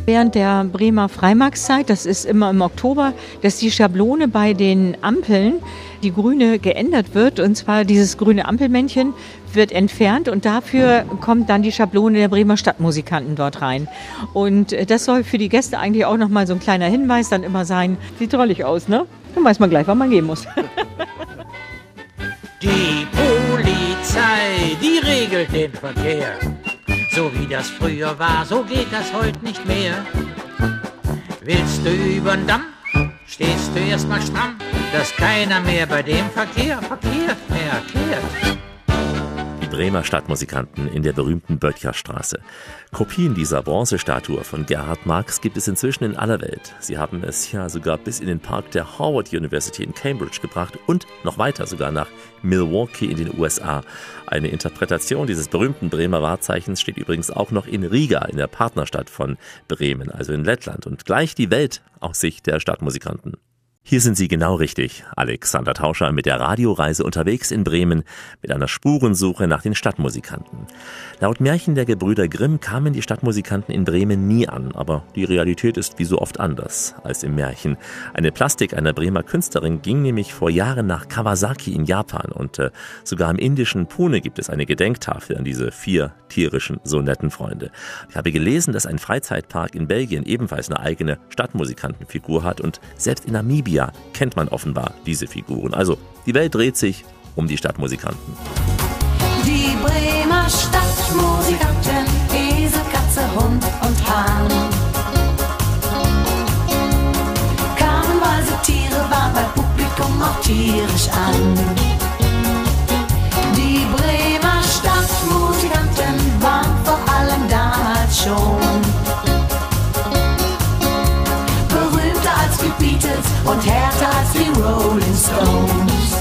Während der Bremer Freimarktszeit, das ist immer im Oktober, dass die Schablone bei den Ampeln, die grüne, geändert wird. Und zwar dieses grüne Ampelmännchen wird entfernt und dafür kommt dann die Schablone der Bremer Stadtmusikanten dort rein. Und das soll für die Gäste eigentlich auch nochmal so ein kleiner Hinweis dann immer sein. Sieht drollig aus, ne? Dann weiß man gleich, wann man gehen muss. Die Polizei, die regelt den Verkehr. So wie das früher war, so geht das heute nicht mehr. Willst du übern Damm, stehst du erstmal stramm, dass keiner mehr bei dem Verkehr verkehrt, verkehrt. Die Bremer Stadtmusikanten in der berühmten Böttcherstraße. Kopien dieser Bronzestatue von Gerhard Marcks gibt es inzwischen in aller Welt. Sie haben es ja sogar bis in den Park der Howard University in Cambridge gebracht und noch weiter sogar nach Milwaukee in den U S A. Eine Interpretation dieses berühmten Bremer Wahrzeichens steht übrigens auch noch in Riga, in der Partnerstadt von Bremen, also in Lettland. Und gleich die Welt aus Sicht der Stadtmusikanten. Hier sind Sie genau richtig, Alexander Tauscher mit der Radioreise unterwegs in Bremen mit einer Spurensuche nach den Stadtmusikanten. Laut Märchen der Gebrüder Grimm kamen die Stadtmusikanten in Bremen nie an, aber die Realität ist wie so oft anders als im Märchen. Eine Plastik einer Bremer Künstlerin ging nämlich vor Jahren nach Kawasaki in Japan und äh, sogar im indischen Pune gibt es eine Gedenktafel an diese vier tierischen, so netten Freunde. Ich habe gelesen, dass ein Freizeitpark in Belgien ebenfalls eine eigene Stadtmusikantenfigur hat und selbst in Namibia kennt man offenbar diese Figuren. Also, die Welt dreht sich um die Stadtmusikanten. Die Bremer Stadtmusikanten, Esel, Katze, Hund und Hahn. Karnevalse Tiere waren bei Publikum auch tierisch an. Die Bremer Stadtmusikanten waren vor allem damals schon Beatles und härter als die Rolling Stones.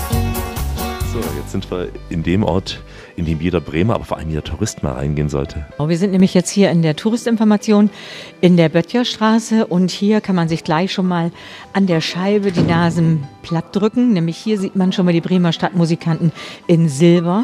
So, jetzt sind wir in dem Ort, in dem jeder Bremer, aber vor allem jeder Tourist mal reingehen sollte. Wir sind nämlich jetzt hier in der Touristinformation in der Böttcherstraße und hier kann man sich gleich schon mal an der Scheibe die Nasen platt drücken. Nämlich hier sieht man schon mal die Bremer Stadtmusikanten in Silber.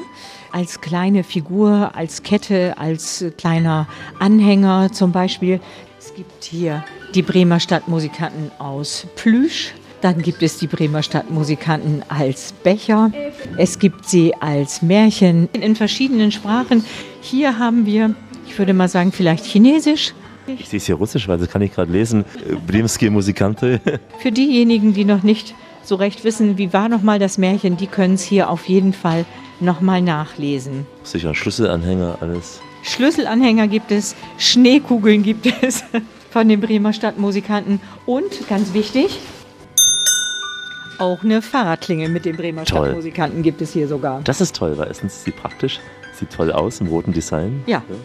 Als kleine Figur, als Kette, als kleiner Anhänger zum Beispiel. Es gibt hier die Bremer Stadtmusikanten aus Plüsch. Dann gibt es die Bremer Stadtmusikanten als Becher. Es gibt sie als Märchen in verschiedenen Sprachen. Hier haben wir, ich würde mal sagen, vielleicht Chinesisch. Ich sehe es hier Russisch, weil das kann ich gerade lesen. Bremskie Musikante. Für diejenigen, die noch nicht so recht wissen, wie war noch mal das Märchen, die können es hier auf jeden Fall noch mal nachlesen. Sicher, Schlüsselanhänger, alles. Schlüsselanhänger gibt es, Schneekugeln gibt es von den Bremer Stadtmusikanten. Und, ganz wichtig, auch eine Fahrradklingel mit den Bremer toll. Stadtmusikanten gibt es hier sogar. Das ist toll, weil erstens ist sie praktisch, sieht toll aus im roten Design. Ja, ja.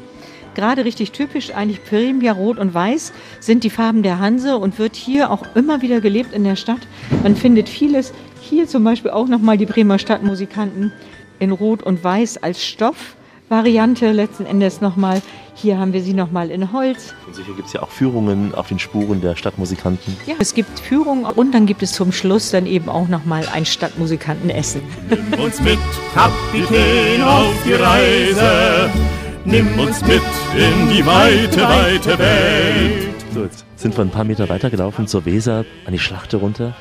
Gerade richtig typisch, eigentlich Premier Rot und Weiß sind die Farben der Hanse und wird hier auch immer wieder gelebt in der Stadt. Man findet vieles, hier zum Beispiel auch nochmal die Bremer Stadtmusikanten in Rot und Weiß als Stoffvariante letzten Endes nochmal. Hier haben wir sie nochmal in Holz. Und sicher gibt es ja auch Führungen auf den Spuren der Stadtmusikanten. Ja, es gibt Führungen und dann gibt es zum Schluss dann eben auch nochmal ein Stadtmusikantenessen. Nimm uns mit, Kapitän, auf die Reise. Nimm uns mit in die weite, weite Welt. So, jetzt sind wir ein paar Meter weitergelaufen zur Weser, an die Schlachte runter.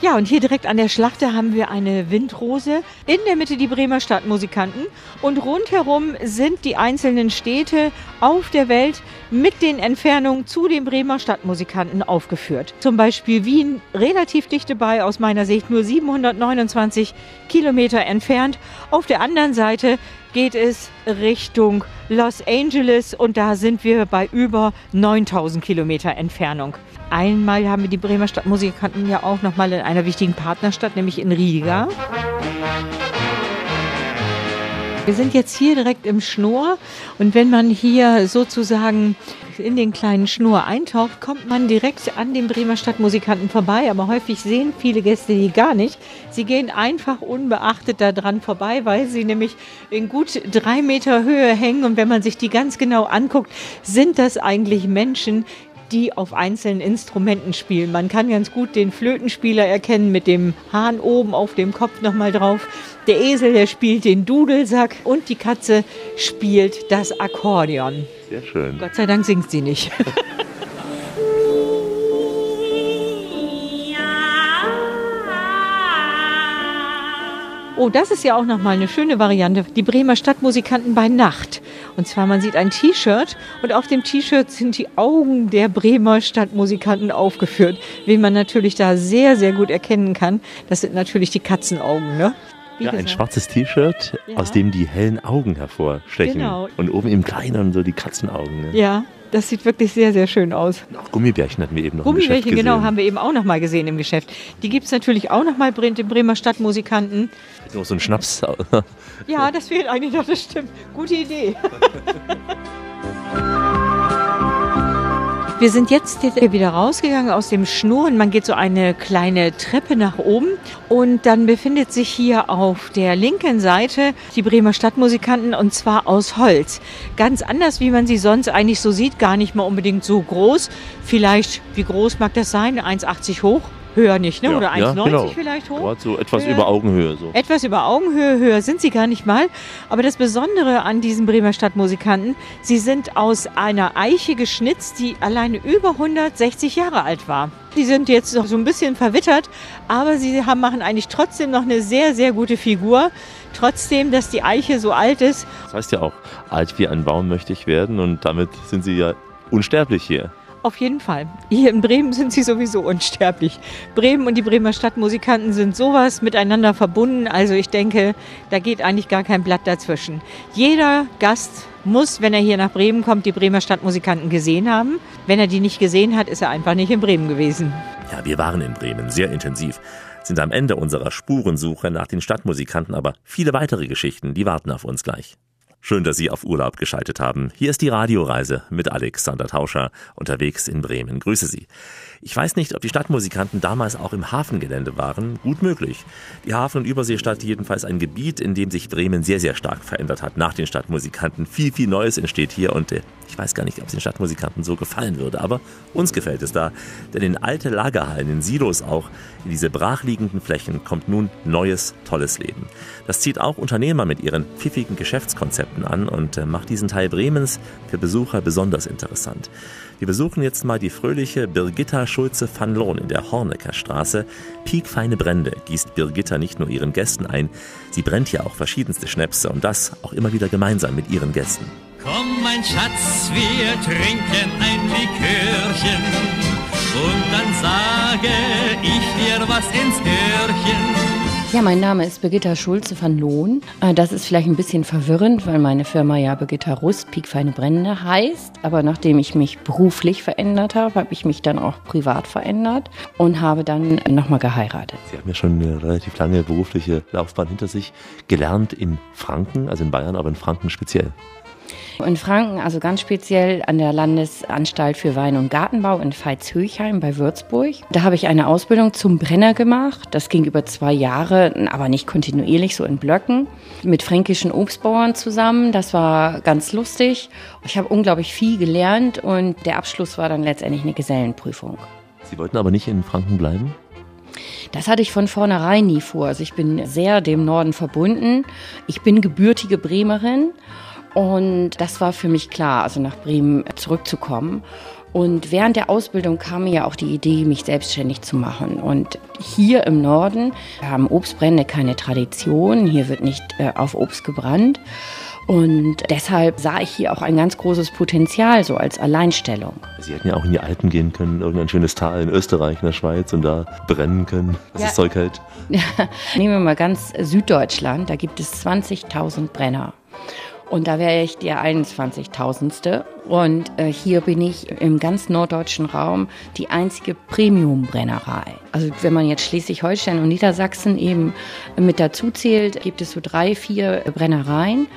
Ja, und hier direkt an der Schlachte haben wir eine Windrose, in der Mitte die Bremer Stadtmusikanten und rundherum sind die einzelnen Städte auf der Welt mit den Entfernungen zu den Bremer Stadtmusikanten aufgeführt. Zum Beispiel Wien, relativ dicht dabei, aus meiner Sicht nur siebenhundertneunundzwanzig Kilometer entfernt. Auf der anderen Seite geht es Richtung Los Angeles und da sind wir bei über neuntausend Kilometer Entfernung. Einmal haben wir die Bremer Stadtmusikanten ja auch nochmal in einer wichtigen Partnerstadt, nämlich in Riga. Wir sind jetzt hier direkt im Schnorr und wenn man hier sozusagen in den kleinen Schnorr eintaucht, kommt man direkt an den Bremer Stadtmusikanten vorbei. Aber häufig sehen viele Gäste die gar nicht. Sie gehen einfach unbeachtet da dran vorbei, weil sie nämlich in gut drei Meter Höhe hängen. Und wenn man sich die ganz genau anguckt, sind das eigentlich Menschen, die auf einzelnen Instrumenten spielen. Man kann ganz gut den Flötenspieler erkennen mit dem Hahn oben auf dem Kopf nochmal drauf. Der Esel, der spielt den Dudelsack und die Katze spielt das Akkordeon. Sehr schön. Gott sei Dank singt sie nicht. Oh, das ist ja auch nochmal eine schöne Variante. Die Bremer Stadtmusikanten bei Nacht. Und zwar, man sieht ein T-Shirt und auf dem T-Shirt sind die Augen der Bremer Stadtmusikanten aufgeführt. Wen man natürlich da sehr, sehr gut erkennen kann, das sind natürlich die Katzenaugen, ne? Wie ja, gesagt. Ein schwarzes T-Shirt, ja. Aus dem die hellen Augen hervorstechen. Genau. Und oben im Kleinen so die Katzenaugen. Ne? Ja. Das sieht wirklich sehr, sehr schön aus. Auch Gummibärchen hatten wir eben noch im Geschäft gesehen. Gummibärchen, genau, haben wir eben auch noch mal gesehen im Geschäft. Die gibt es natürlich auch noch mal bei den Bremer Stadtmusikanten. Noch so ein Schnaps. Ja, das fehlt eigentlich noch, das stimmt. Gute Idee. Wir sind jetzt wieder rausgegangen aus dem Schnurren. Man geht so eine kleine Treppe nach oben und dann befindet sich hier auf der linken Seite die Bremer Stadtmusikanten und zwar aus Holz. Ganz anders, wie man sie sonst eigentlich so sieht, gar nicht mal unbedingt so groß. Vielleicht, wie groß mag das sein? eins Komma achtzig hoch? Höher nicht, ne? Ja, oder eins Komma neunzig ja, genau. Vielleicht hoch? Gerade so etwas äh, über Augenhöhe. So. Etwas über Augenhöhe, höher sind sie gar nicht mal. Aber das Besondere an diesen Bremer Stadtmusikanten, sie sind aus einer Eiche geschnitzt, die alleine über hundertsechzig Jahre alt war. Die sind jetzt noch so ein bisschen verwittert, aber sie haben, machen eigentlich trotzdem noch eine sehr, sehr gute Figur. Trotzdem, dass die Eiche so alt ist. Das heißt ja auch, alt wie ein Baum möchte ich werden und damit sind sie ja unsterblich hier. Auf jeden Fall. Hier in Bremen sind sie sowieso unsterblich. Bremen und die Bremer Stadtmusikanten sind sowas miteinander verbunden. Also ich denke, da geht eigentlich gar kein Blatt dazwischen. Jeder Gast muss, wenn er hier nach Bremen kommt, die Bremer Stadtmusikanten gesehen haben. Wenn er die nicht gesehen hat, ist er einfach nicht in Bremen gewesen. Ja, wir waren in Bremen sehr intensiv, sind am Ende unserer Spurensuche nach den Stadtmusikanten, aber viele weitere Geschichten, die warten auf uns gleich. Schön, dass Sie auf Urlaub geschaltet haben. Hier ist die Radioreise mit Alexander Tauscher, unterwegs in Bremen. Grüße Sie. Ich weiß nicht, ob die Stadtmusikanten damals auch im Hafengelände waren. Gut möglich. Die Hafen- und Überseestadt, jedenfalls ein Gebiet, in dem sich Bremen sehr, sehr stark verändert hat nach den Stadtmusikanten. Viel, viel Neues entsteht hier und ich weiß gar nicht, ob es den Stadtmusikanten so gefallen würde. Aber uns gefällt es da. Denn in alte Lagerhallen, in Silos auch, in diese brachliegenden Flächen kommt nun neues, tolles Leben. Das zieht auch Unternehmer mit ihren pfiffigen Geschäftskonzepten an und macht diesen Teil Bremens für Besucher besonders interessant. Wir besuchen jetzt mal die fröhliche Birgitta Schulze van Loon in der Hornecker Straße. Piekfeine Brände gießt Birgitta nicht nur ihren Gästen ein, sie brennt ja auch verschiedenste Schnäpse und das auch immer wieder gemeinsam mit ihren Gästen. Komm mein Schatz, wir trinken ein Likörchen und dann sage ich dir was ins Öhrchen. Ja, mein Name ist Birgitta Schulze van Loon. Das ist vielleicht ein bisschen verwirrend, weil meine Firma ja Birgitta Rust, Piekfeine Brände heißt. Aber nachdem ich mich beruflich verändert habe, habe ich mich dann auch privat verändert und habe dann nochmal geheiratet. Sie haben ja schon eine relativ lange berufliche Laufbahn hinter sich, gelernt in Franken, also in Bayern, aber in Franken speziell. In Franken, also ganz speziell an der Landesanstalt für Wein- und Gartenbau in Veitshöchheim bei Würzburg. Da habe ich eine Ausbildung zum Brenner gemacht. Das ging über zwei Jahre, aber nicht kontinuierlich, so in Blöcken. Mit fränkischen Obstbauern zusammen. Das war ganz lustig. Ich habe unglaublich viel gelernt und der Abschluss war dann letztendlich eine Gesellenprüfung. Sie wollten aber nicht in Franken bleiben? Das hatte ich von vornherein nie vor. Also ich bin sehr dem Norden verbunden. Ich bin gebürtige Bremerin. Und das war für mich klar, also nach Bremen zurückzukommen. Und während der Ausbildung kam mir ja auch die Idee, mich selbstständig zu machen. Und hier im Norden haben Obstbrände keine Tradition. Hier wird nicht auf Obst gebrannt. Und deshalb sah ich hier auch ein ganz großes Potenzial, so als Alleinstellung. Sie hätten ja auch in die Alpen gehen können, irgendein schönes Tal in Österreich, in der Schweiz und da brennen können, was ja. Das Zeug hält. Ja. Nehmen wir mal ganz Süddeutschland, da gibt es zwanzigtausend Brenner. Und da wäre ich der einundzwanzigtausendste. Und äh, hier bin ich im ganz norddeutschen Raum die einzige Premium-Brennerei. Also wenn man jetzt Schleswig-Holstein und Niedersachsen eben mit dazu zählt, gibt es so drei, vier Brennereien,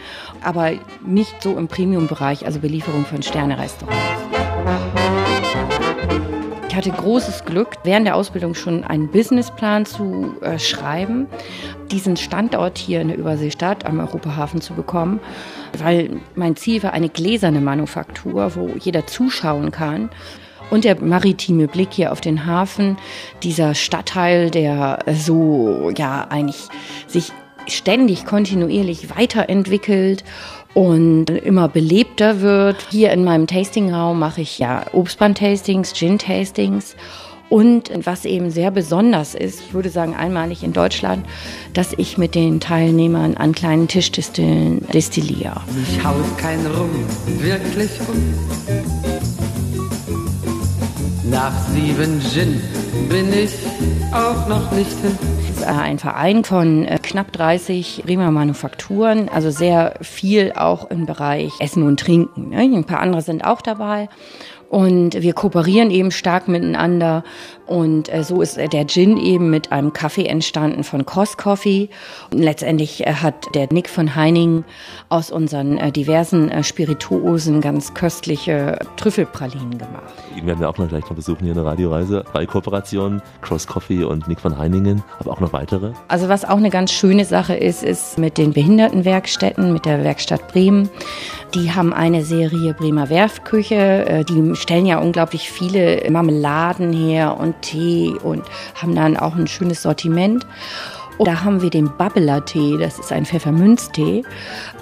aber nicht so im Premium-Bereich, also Belieferung von Sterne-Restaurants. Ich hatte großes Glück, während der Ausbildung schon einen Businessplan zu äh, schreiben, diesen Standort hier in der Überseestadt am Europahafen zu bekommen, weil mein Ziel war eine gläserne Manufaktur, wo jeder zuschauen kann. Und der maritime Blick hier auf den Hafen, dieser Stadtteil, der so, ja, eigentlich sich ständig kontinuierlich weiterentwickelt und immer belebter wird. Hier in meinem Tastingraum mache ich ja Obstbrand-Tastings, Gin-Tastings und was eben sehr besonders ist, ich würde sagen einmalig in Deutschland, dass ich mit den Teilnehmern an kleinen Tischdistillen destilliere. Ich haus kein Rum, wirklich um. Nach sieben Gin bin ich auch noch nicht hin. Ein Verein von knapp dreißig Bremer Manufakturen, also sehr viel auch im Bereich Essen und Trinken. Ein paar andere sind auch dabei und wir kooperieren eben stark miteinander und so ist der Gin eben mit einem Kaffee entstanden von Cross Coffee. Und letztendlich hat der Nick van Heiningen aus unseren diversen Spirituosen ganz köstliche Trüffelpralinen gemacht. Ihn werden wir auch mal gleich noch besuchen hier in der Radioreise bei Kooperationen Cross Coffee und Nick van Heiningen, aber auch noch weitere? Also was auch eine ganz schöne Sache ist, ist mit den Behindertenwerkstätten, mit der Werkstatt Bremen. Die haben eine Serie Bremer Werftküche. Die stellen ja unglaublich viele Marmeladen her und Tee und haben dann auch ein schönes Sortiment. Und da haben wir den Babbeler-Tee, das ist ein Pfefferminztee,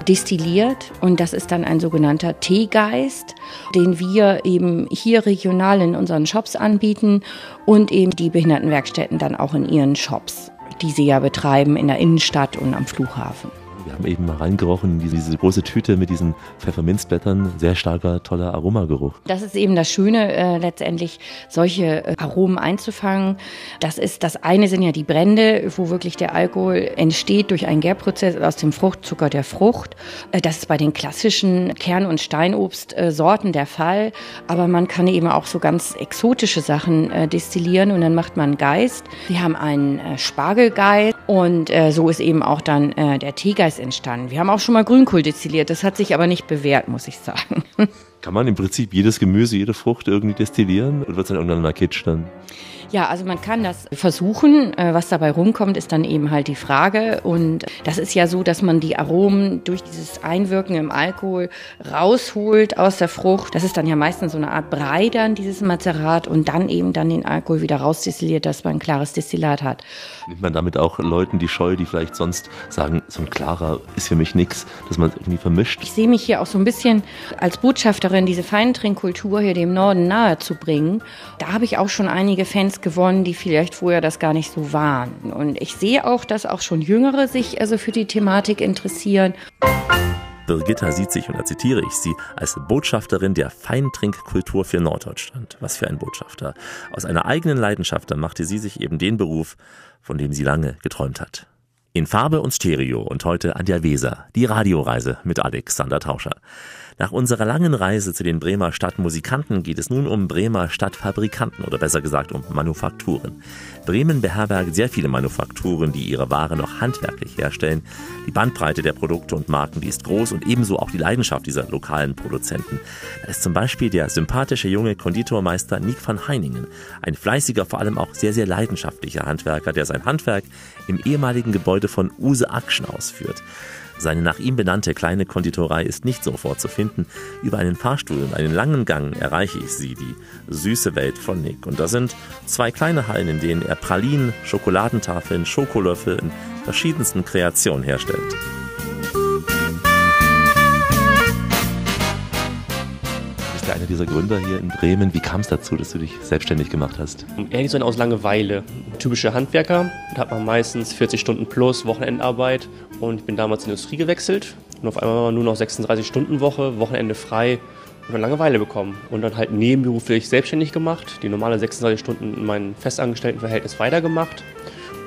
destilliert und das ist dann ein sogenannter Teegeist, den wir eben hier regional in unseren Shops anbieten und eben die Behindertenwerkstätten dann auch in ihren Shops, die sie ja betreiben in der Innenstadt und am Flughafen. Wir haben eben mal reingerochen, diese große Tüte mit diesen Pfefferminzblättern, sehr starker, toller Aromageruch. Das ist eben das Schöne, äh, letztendlich solche äh, Aromen einzufangen. Das ist, das eine sind ja die Brände, wo wirklich der Alkohol entsteht durch einen Gärprozess aus dem Fruchtzucker der Frucht. Äh, das ist bei den klassischen Kern- und Steinobstsorten äh, der Fall. Aber man kann eben auch so ganz exotische Sachen äh, destillieren und dann macht man einen Geist. Wir haben einen äh, Spargelgeist und äh, so ist eben auch dann äh, der Teegeist Reis entstanden. Wir haben auch schon mal Grünkohl destilliert, das hat sich aber nicht bewährt, muss ich sagen. Kann man im Prinzip jedes Gemüse, jede Frucht irgendwie destillieren oder wird es dann irgendwann mal kitsch dann? Ja, also man kann das versuchen. Was dabei rumkommt, ist dann eben halt die Frage. Und das ist ja so, dass man die Aromen durch dieses Einwirken im Alkohol rausholt aus der Frucht. Das ist dann ja meistens so eine Art Brei dann, dieses Mazerat. Und dann eben dann den Alkohol wieder rausdestilliert, dass man ein klares Destillat hat. Nimmt man damit auch Leuten die Scheu, die vielleicht sonst sagen, so ein klarer ist für mich nichts, dass man es irgendwie vermischt? Ich sehe mich hier auch so ein bisschen als Botschafterin, diese Feintrinkkultur hier dem Norden nahe zu bringen. Da habe ich auch schon einige Fans gewonnen, die vielleicht vorher das gar nicht so waren. Und ich sehe auch, dass auch schon Jüngere sich also für die Thematik interessieren. Birgitta sieht sich, und da zitiere ich sie, als Botschafterin der Feintrinkkultur für Norddeutschland. Was für ein Botschafter. Aus einer eigenen Leidenschaft machte sie sich eben den Beruf, von dem sie lange geträumt hat. In Farbe und Stereo und heute an der Weser, die Radioreise mit Alexander Tauscher. Nach unserer langen Reise zu den Bremer Stadtmusikanten geht es nun um Bremer Stadtfabrikanten oder besser gesagt um Manufakturen. Bremen beherbergt sehr viele Manufakturen, die ihre Ware noch handwerklich herstellen. Die Bandbreite der Produkte und Marken, die ist groß und ebenso auch die Leidenschaft dieser lokalen Produzenten. Da ist zum Beispiel der sympathische junge Konditormeister Nick van Heiningen, ein fleißiger, vor allem auch sehr, sehr leidenschaftlicher Handwerker, der sein Handwerk im ehemaligen Gebäude von Use Action ausführt. Seine nach ihm benannte kleine Konditorei ist nicht sofort zu finden. Über einen Fahrstuhl und einen langen Gang erreiche ich sie, die süße Welt von Nick. Und da sind zwei kleine Hallen, in denen er Pralinen, Schokoladentafeln, Schokolöffel in verschiedensten Kreationen herstellt. Einer dieser Gründer hier in Bremen. Wie kam es dazu, dass du dich selbstständig gemacht hast? Ehrlich gesagt aus Langeweile. Typischer Handwerker, da hat man meistens vierzig Stunden plus Wochenendarbeit und ich bin damals in die Industrie gewechselt und auf einmal war man nur noch sechsunddreißig Stunden Woche, Wochenende frei und dann Langeweile bekommen und dann halt nebenberuflich selbstständig gemacht, die normale sechsunddreißig Stunden in meinem Festangestelltenverhältnis weitergemacht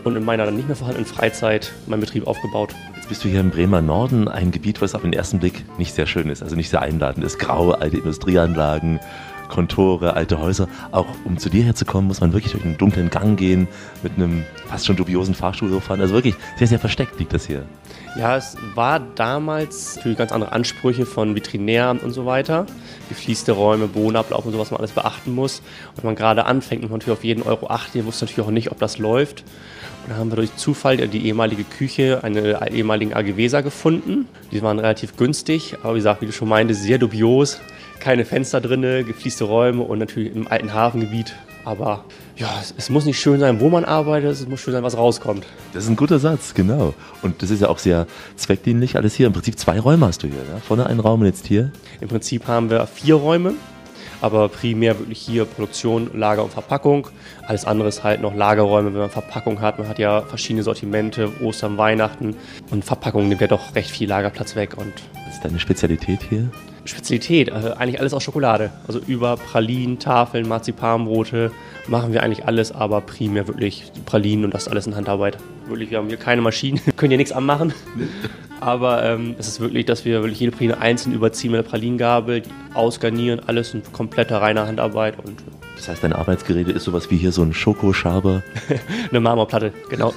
und in meiner dann nicht mehr vorhandenen Freizeit meinen Betrieb aufgebaut. Jetzt bist du hier im Bremer Norden, ein Gebiet, was auf den ersten Blick nicht sehr schön ist, also nicht sehr einladend ist. Graue, alte Industrieanlagen, Kontore, alte Häuser. Auch um zu dir herzukommen, muss man wirklich durch einen dunklen Gang gehen, mit einem fast schon dubiosen Fahrstuhl fahren. Also wirklich sehr, sehr versteckt liegt das hier. Ja, es war damals für ganz andere Ansprüche von Veterinäramt und so weiter. Geflieste Räume, Bodenablauf und sowas, was man alles beachten muss. Und wenn man gerade anfängt, man natürlich auf jeden Euro achtet, wusste natürlich auch nicht, ob das läuft. Und da haben wir durch Zufall die ehemalige Küche, eine ehemaligen A G Wser gefunden. Die waren relativ günstig, aber wie gesagt, wie du schon meintest, sehr dubios. Keine Fenster drinne, geflieste Räume und natürlich im alten Hafengebiet. Aber ja, es, es muss nicht schön sein, wo man arbeitet, es muss schön sein, was rauskommt. Das ist ein guter Satz, genau. Und das ist ja auch sehr zweckdienlich alles hier. Im Prinzip zwei Räume hast du hier, ne? Vorne einen Raum und jetzt hier. Im Prinzip haben wir vier Räume. Aber primär wirklich hier Produktion, Lager und Verpackung. Alles andere ist halt noch Lagerräume, wenn man Verpackung hat. Man hat ja verschiedene Sortimente, Ostern, Weihnachten. Und Verpackung nimmt ja doch recht viel Lagerplatz weg. Und was ist deine Spezialität hier? Spezialität, also eigentlich alles aus Schokolade. Also über Pralinen, Tafeln, Marzipanbrote machen wir eigentlich alles, aber primär wirklich Pralinen und das alles in Handarbeit. Wirklich, wir haben hier keine Maschinen, können hier nichts anmachen. Aber ähm, es ist wirklich, dass wir wirklich jede Praline einzeln überziehen mit der Pralinengabel, ausgarnieren, alles in kompletter reiner Handarbeit. Und das heißt, dein Arbeitsgerät ist sowas wie hier so ein Schokoschaber? Eine Marmorplatte, genau,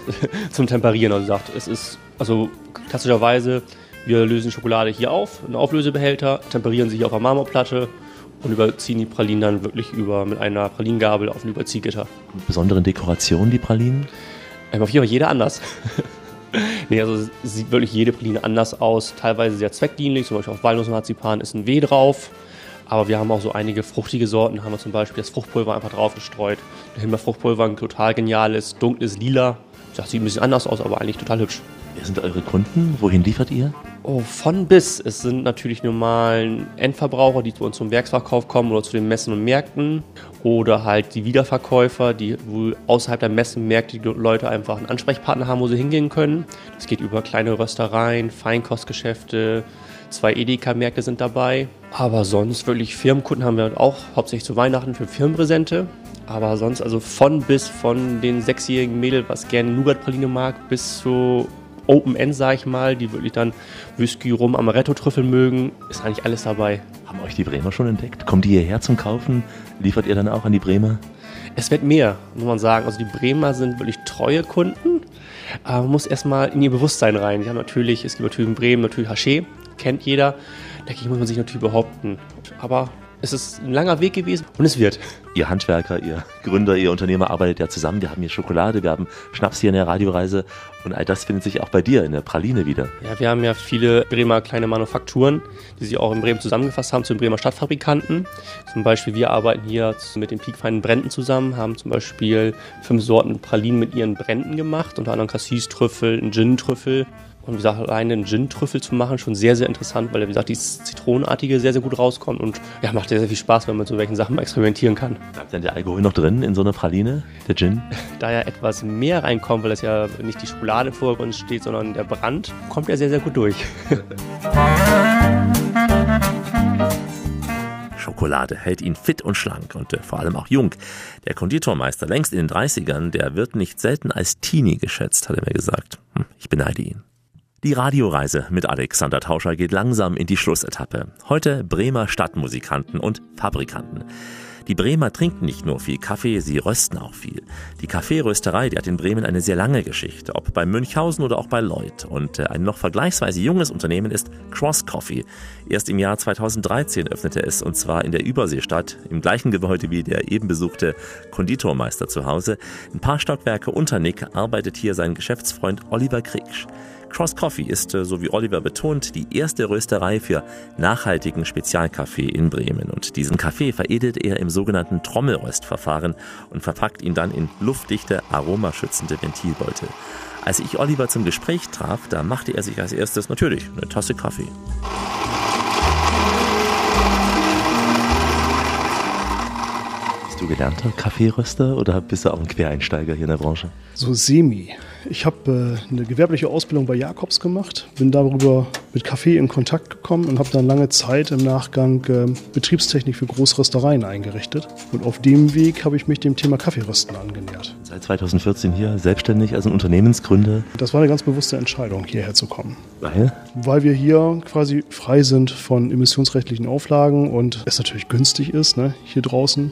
zum Temperieren. Also sagt, es ist, also klassischerweise, wir lösen Schokolade hier auf, einen Auflösebehälter, temperieren sie hier auf einer Marmorplatte und überziehen die Pralinen dann wirklich über mit einer Pralingengabel auf ein Überziehgitter. Mit besonderen Dekorationen, die Pralinen? Ähm, auf jeden Fall jeder anders. Nee, also sieht wirklich jede Praline anders aus, teilweise sehr zweckdienlich, zum Beispiel auf Walnussmarzipan ist ein W drauf, aber wir haben auch so einige fruchtige Sorten, haben wir zum Beispiel das Fruchtpulver einfach drauf gestreut. Der Himbeerfruchtpulver, ein total geniales, dunkles Lila, das sieht ein bisschen anders aus, aber eigentlich total hübsch. Wer sind eure Kunden? Wohin liefert ihr? Oh, von bis. Es sind natürlich normalen Endverbraucher, die zu uns zum Werksverkauf kommen oder zu den Messen und Märkten. Oder halt die Wiederverkäufer, die wohl außerhalb der Messen und Märkte die Leute einfach einen Ansprechpartner haben, wo sie hingehen können. Das geht über kleine Röstereien, Feinkostgeschäfte, zwei Edeka-Märkte sind dabei. Aber sonst wirklich Firmenkunden haben wir auch, hauptsächlich zu Weihnachten für Firmenpräsente. Aber sonst also von bis, von den sechsjährigen Mädel, was gerne Nougat-Praline mag, bis zu Open End, sag ich mal, die wirklich dann Whisky, Rum, Amaretto-Trüffel mögen, ist eigentlich alles dabei. Haben euch die Bremer schon entdeckt? Kommen die hierher zum Kaufen? Liefert ihr dann auch an die Bremer? Es wird mehr, muss man sagen. Also die Bremer sind wirklich treue Kunden, Aber man muss erstmal in ihr Bewusstsein rein. Die haben natürlich, es gibt natürlich in Bremen, natürlich Hachez, kennt jeder. Dagegen muss man sich natürlich behaupten. Aber es ist ein langer Weg gewesen und es wird. Ihr Handwerker, ihr Gründer, ihr Unternehmer arbeitet ja zusammen. Wir haben hier Schokolade, wir haben Schnaps hier in der Radioreise und all das findet sich auch bei dir in der Praline wieder. Ja, wir haben ja viele Bremer kleine Manufakturen, die sich auch in Bremen zusammengefasst haben zu den Bremer Stadtfabrikanten. Zum Beispiel, wir arbeiten hier mit den piekfeinen Brenten zusammen, haben zum Beispiel fünf Sorten Pralinen mit ihren Brenten gemacht, unter anderem Cassis-Trüffel, einen Gin-Trüffel. Und wie gesagt, alleine einen Gin-Trüffel zu machen, schon sehr, sehr interessant, weil, wie gesagt, dieses Zitronenartige sehr, sehr gut rauskommt und ja, macht sehr, sehr viel Spaß, wenn man mit so welchen Sachen experimentieren kann. Bleibt denn der Alkohol noch drin in so einer Praline, der Gin? Da ja etwas mehr reinkommt, weil das ja nicht die Schokolade vor uns steht, sondern der Brand, kommt ja sehr, sehr gut durch. Schokolade hält ihn fit und schlank und äh, vor allem auch jung. Der Konditormeister, längst in den dreißigern, der wird nicht selten als Teenie geschätzt, hat er mir gesagt. Hm, ich beneide ihn. Die Radioreise mit Alexander Tauscher geht langsam in die Schlussetappe. Heute Bremer Stadtmusikanten und Fabrikanten. Die Bremer trinken nicht nur viel Kaffee, sie rösten auch viel. Die Kaffeerösterei, die hat in Bremen eine sehr lange Geschichte, ob bei Münchhausen oder auch bei Lloyd. Und ein noch vergleichsweise junges Unternehmen ist Cross Coffee. Erst im Jahr zweitausenddreizehn öffnete es, und zwar in der Überseestadt, im gleichen Gebäude wie der eben besuchte Konditormeister zu Hause. Ein paar Stockwerke unter Nick arbeitet hier sein Geschäftsfreund Oliver Krieksch. Cross Coffee ist, so wie Oliver betont, die erste Rösterei für nachhaltigen Spezialkaffee in Bremen. Und diesen Kaffee veredelt er im sogenannten Trommelröstverfahren und verpackt ihn dann in luftdichte, aromaschützende Ventilbeutel. Als ich Oliver zum Gespräch traf, da machte er sich als erstes natürlich eine Tasse Kaffee. Bist du gelernter Kaffeeröster oder bist du auch ein Quereinsteiger hier in der Branche? So semi. Ich habe äh, eine gewerbliche Ausbildung bei Jakobs gemacht, bin darüber mit Kaffee in Kontakt gekommen und habe dann lange Zeit im Nachgang äh, Betriebstechnik für Großröstereien eingerichtet. Und auf dem Weg habe ich mich dem Thema Kaffeerösten angenähert. Seit zweitausendvierzehn hier selbstständig als ein Unternehmensgründer? Das war eine ganz bewusste Entscheidung, hierher zu kommen. Weil? Weil wir hier quasi frei sind von emissionsrechtlichen Auflagen und es natürlich günstig ist, ne, hier draußen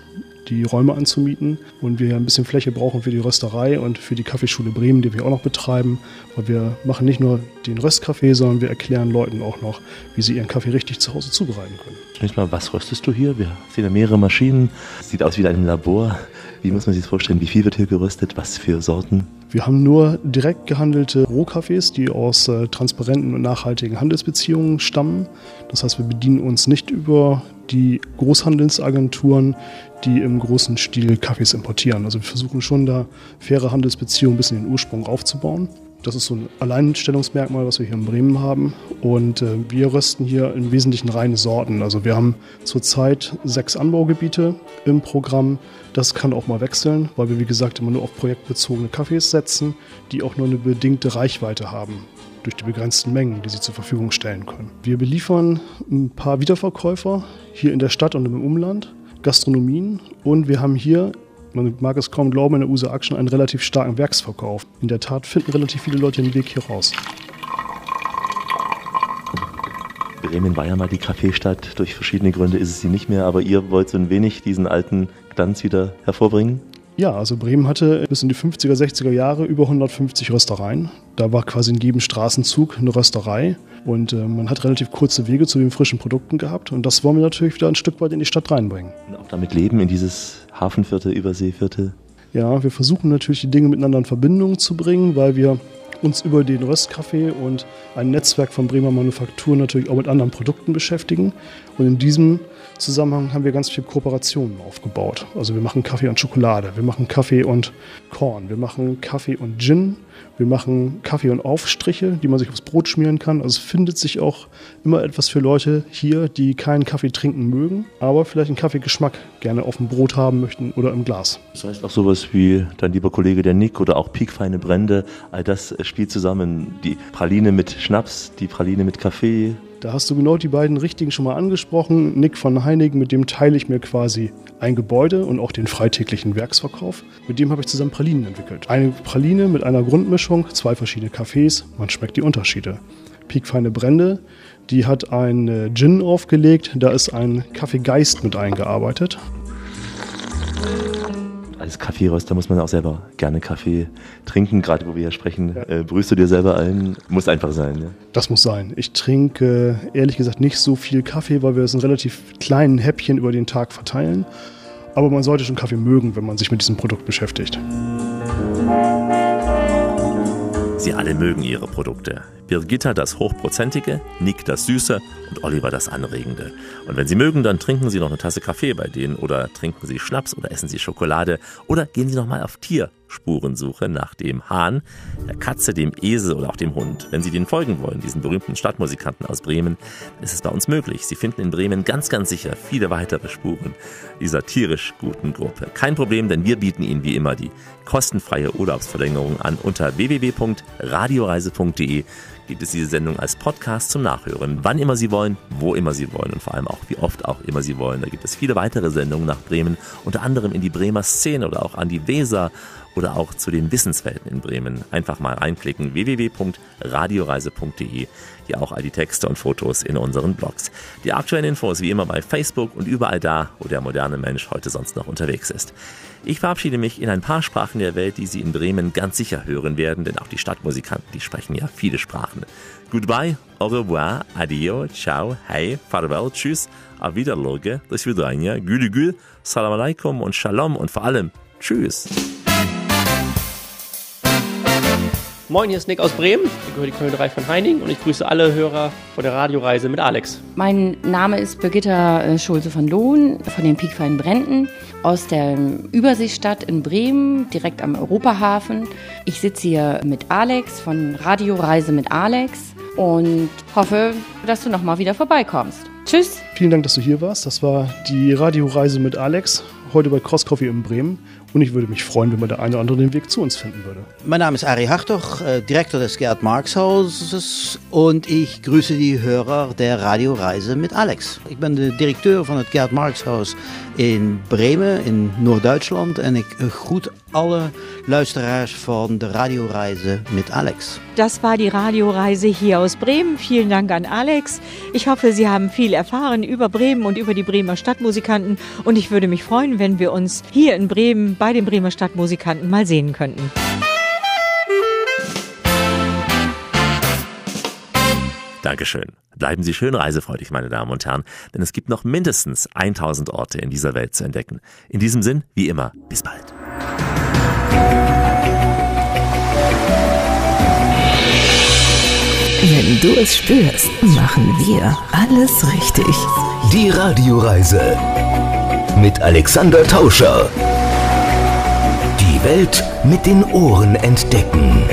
die Räume anzumieten und wir ein bisschen Fläche brauchen für die Rösterei und für die Kaffeeschule Bremen, die wir auch noch betreiben. Weil wir machen nicht nur den Röstkaffee, sondern wir erklären Leuten auch noch, wie sie ihren Kaffee richtig zu Hause zubereiten können. Zunächst mal, was röstest du hier? Wir sehen ja mehrere Maschinen. Sieht aus wie in einem Labor. Wie muss man sich das vorstellen? Wie viel wird hier geröstet? Was für Sorten? Wir haben nur direkt gehandelte Rohkaffees, die aus äh, transparenten und nachhaltigen Handelsbeziehungen stammen. Das heißt, wir bedienen uns nicht über die Großhandelsagenturen, die im großen Stil Kaffees importieren. Also wir versuchen schon, da faire Handelsbeziehungen ein bisschen den Ursprung aufzubauen. Das ist so ein Alleinstellungsmerkmal, was wir hier in Bremen haben. Und äh, wir rösten hier im Wesentlichen reine Sorten. Also wir haben zurzeit sechs Anbaugebiete im Programm. Das kann auch mal wechseln, weil wir, wie gesagt, immer nur auf projektbezogene Kaffees setzen, die auch nur eine bedingte Reichweite haben durch die begrenzten Mengen, die sie zur Verfügung stellen können. Wir beliefern ein paar Wiederverkäufer hier in der Stadt und im Umland, Gastronomien und wir haben hier, man mag es kaum glauben, in der U S A Action einen relativ starken Werksverkauf. In der Tat finden relativ viele Leute den Weg hier raus. Bremen war ja mal die Kaffeestadt. Durch verschiedene Gründe ist es sie nicht mehr, aber ihr wollt so ein wenig diesen alten Glanz wieder hervorbringen? Ja, also Bremen hatte bis in die fünfziger, sechziger Jahre über hundertfünfzig Röstereien. Da war quasi in jedem Straßenzug eine Rösterei und äh, man hat relativ kurze Wege zu den frischen Produkten gehabt und das wollen wir natürlich wieder ein Stück weit in die Stadt reinbringen. Und auch damit leben in dieses Hafenviertel, Überseeviertel? Ja, wir versuchen natürlich die Dinge miteinander in Verbindung zu bringen, weil wir uns über den Röstkaffee und ein Netzwerk von Bremer Manufakturen natürlich auch mit anderen Produkten beschäftigen und in diesem Zusammenhang haben wir ganz viele Kooperationen aufgebaut. Also wir machen Kaffee und Schokolade, wir machen Kaffee und Korn, wir machen Kaffee und Gin, wir machen Kaffee und Aufstriche, die man sich aufs Brot schmieren kann. Also es findet sich auch immer etwas für Leute hier, die keinen Kaffee trinken mögen, aber vielleicht einen Kaffeegeschmack gerne auf dem Brot haben möchten oder im Glas. Das heißt auch sowas wie dein lieber Kollege der Nick oder auch piekfeine Brände, all das spielt zusammen. Die Praline mit Schnaps, die Praline mit Kaffee. Da hast du genau die beiden Richtigen schon mal angesprochen. Nick van Heiningen, mit dem teile ich mir quasi ein Gebäude und auch den freitäglichen Werksverkauf. Mit dem habe ich zusammen Pralinen entwickelt. Eine Praline mit einer Grundmischung, zwei verschiedene Kaffees, man schmeckt die Unterschiede. Piekfeine Brände, die hat einen Gin aufgelegt, da ist ein Kaffeegeist mit eingearbeitet. als Kaffeeröster muss man auch selber gerne Kaffee trinken, gerade wo wir hier sprechen. Ja. Äh, brühst du dir selber ein? Muss einfach sein. Ja? Das muss sein. Ich trinke ehrlich gesagt nicht so viel Kaffee, weil wir es in relativ kleinen Häppchen über den Tag verteilen. Aber man sollte schon Kaffee mögen, wenn man sich mit diesem Produkt beschäftigt. Sie alle mögen ihre Produkte. Birgitta das Hochprozentige, Nick das Süße und Oliver das Anregende. Und wenn Sie mögen, dann trinken Sie noch eine Tasse Kaffee bei denen oder trinken Sie Schnaps oder essen Sie Schokolade oder gehen Sie nochmal auf Tierspurensuche nach dem Hahn, der Katze, dem Esel oder auch dem Hund. Wenn Sie denen folgen wollen, diesen berühmten Stadtmusikanten aus Bremen, ist es bei uns möglich. Sie finden in Bremen ganz, ganz sicher viele weitere Spuren dieser tierisch guten Gruppe. Kein Problem, denn wir bieten Ihnen wie immer die kostenfreie Urlaubsverlängerung an unter w w w punkt radioreise punkt d e. Gibt es diese Sendung als Podcast zum Nachhören, wann immer Sie wollen, wo immer Sie wollen und vor allem auch wie oft auch immer Sie wollen. Da gibt es viele weitere Sendungen nach Bremen, unter anderem in die Bremer Szene oder auch an die Weser oder auch zu den Wissenswelten in Bremen. Einfach mal reinklicken, w w w punkt radioreise punkt d e, hier auch all die Texte und Fotos in unseren Blogs. Die aktuellen Infos wie immer bei Facebook und überall da, wo der moderne Mensch heute sonst noch unterwegs ist. Ich verabschiede mich in ein paar Sprachen der Welt, die Sie in Bremen ganz sicher hören werden, denn auch die Stadtmusikanten, die sprechen ja viele Sprachen. Goodbye, au revoir, adio, ciao, hey, farewell, tschüss, auf Wiederloge, das Wiedersehen, gülü gül, salam alaikum und shalom und vor allem tschüss. Moin, hier ist Nick aus Bremen, ich gehöre die Kölnerei von Heiningen und ich grüße alle Hörer von der Radioreise mit Alex. Mein Name ist Birgitta Schulze van Loon von den Piekfeinen Brenten aus der Überseestadt in Bremen, direkt am Europahafen. Ich sitze hier mit Alex von Radioreise mit Alex und hoffe, dass du nochmal wieder vorbeikommst. Tschüss! Vielen Dank, dass du hier warst. Das war die Radioreise mit Alex, heute bei Cross Coffee in Bremen. Und ich würde mich freuen, wenn man der eine oder andere den Weg zu uns finden würde. Mein Name ist Arie Hartog, äh, Direktor des Gerhard-Marcks-Hauses und ich grüße die Hörer der Radioreise mit Alex. Ich bin der Direktor von dem Gerhard-Marcks-Haus in Bremen, in Norddeutschland en ich groet alle Luisteraars von der Radioreise mit Alex. Das war die Radioreise hier aus Bremen. Vielen Dank an Alex. Ich hoffe, Sie haben viel erfahren über Bremen und über die Bremer Stadtmusikanten und ich würde mich freuen, wenn wir uns hier in Bremen bei den Bremer Stadtmusikanten mal sehen könnten. Dankeschön. Bleiben Sie schön reisefreudig, meine Damen und Herren, denn es gibt noch mindestens tausend Orte in dieser Welt zu entdecken. In diesem Sinn, wie immer, bis bald. Wenn du es spürst, machen wir alles richtig. Die Radioreise mit Alexander Tauscher. Die Welt mit den Ohren entdecken.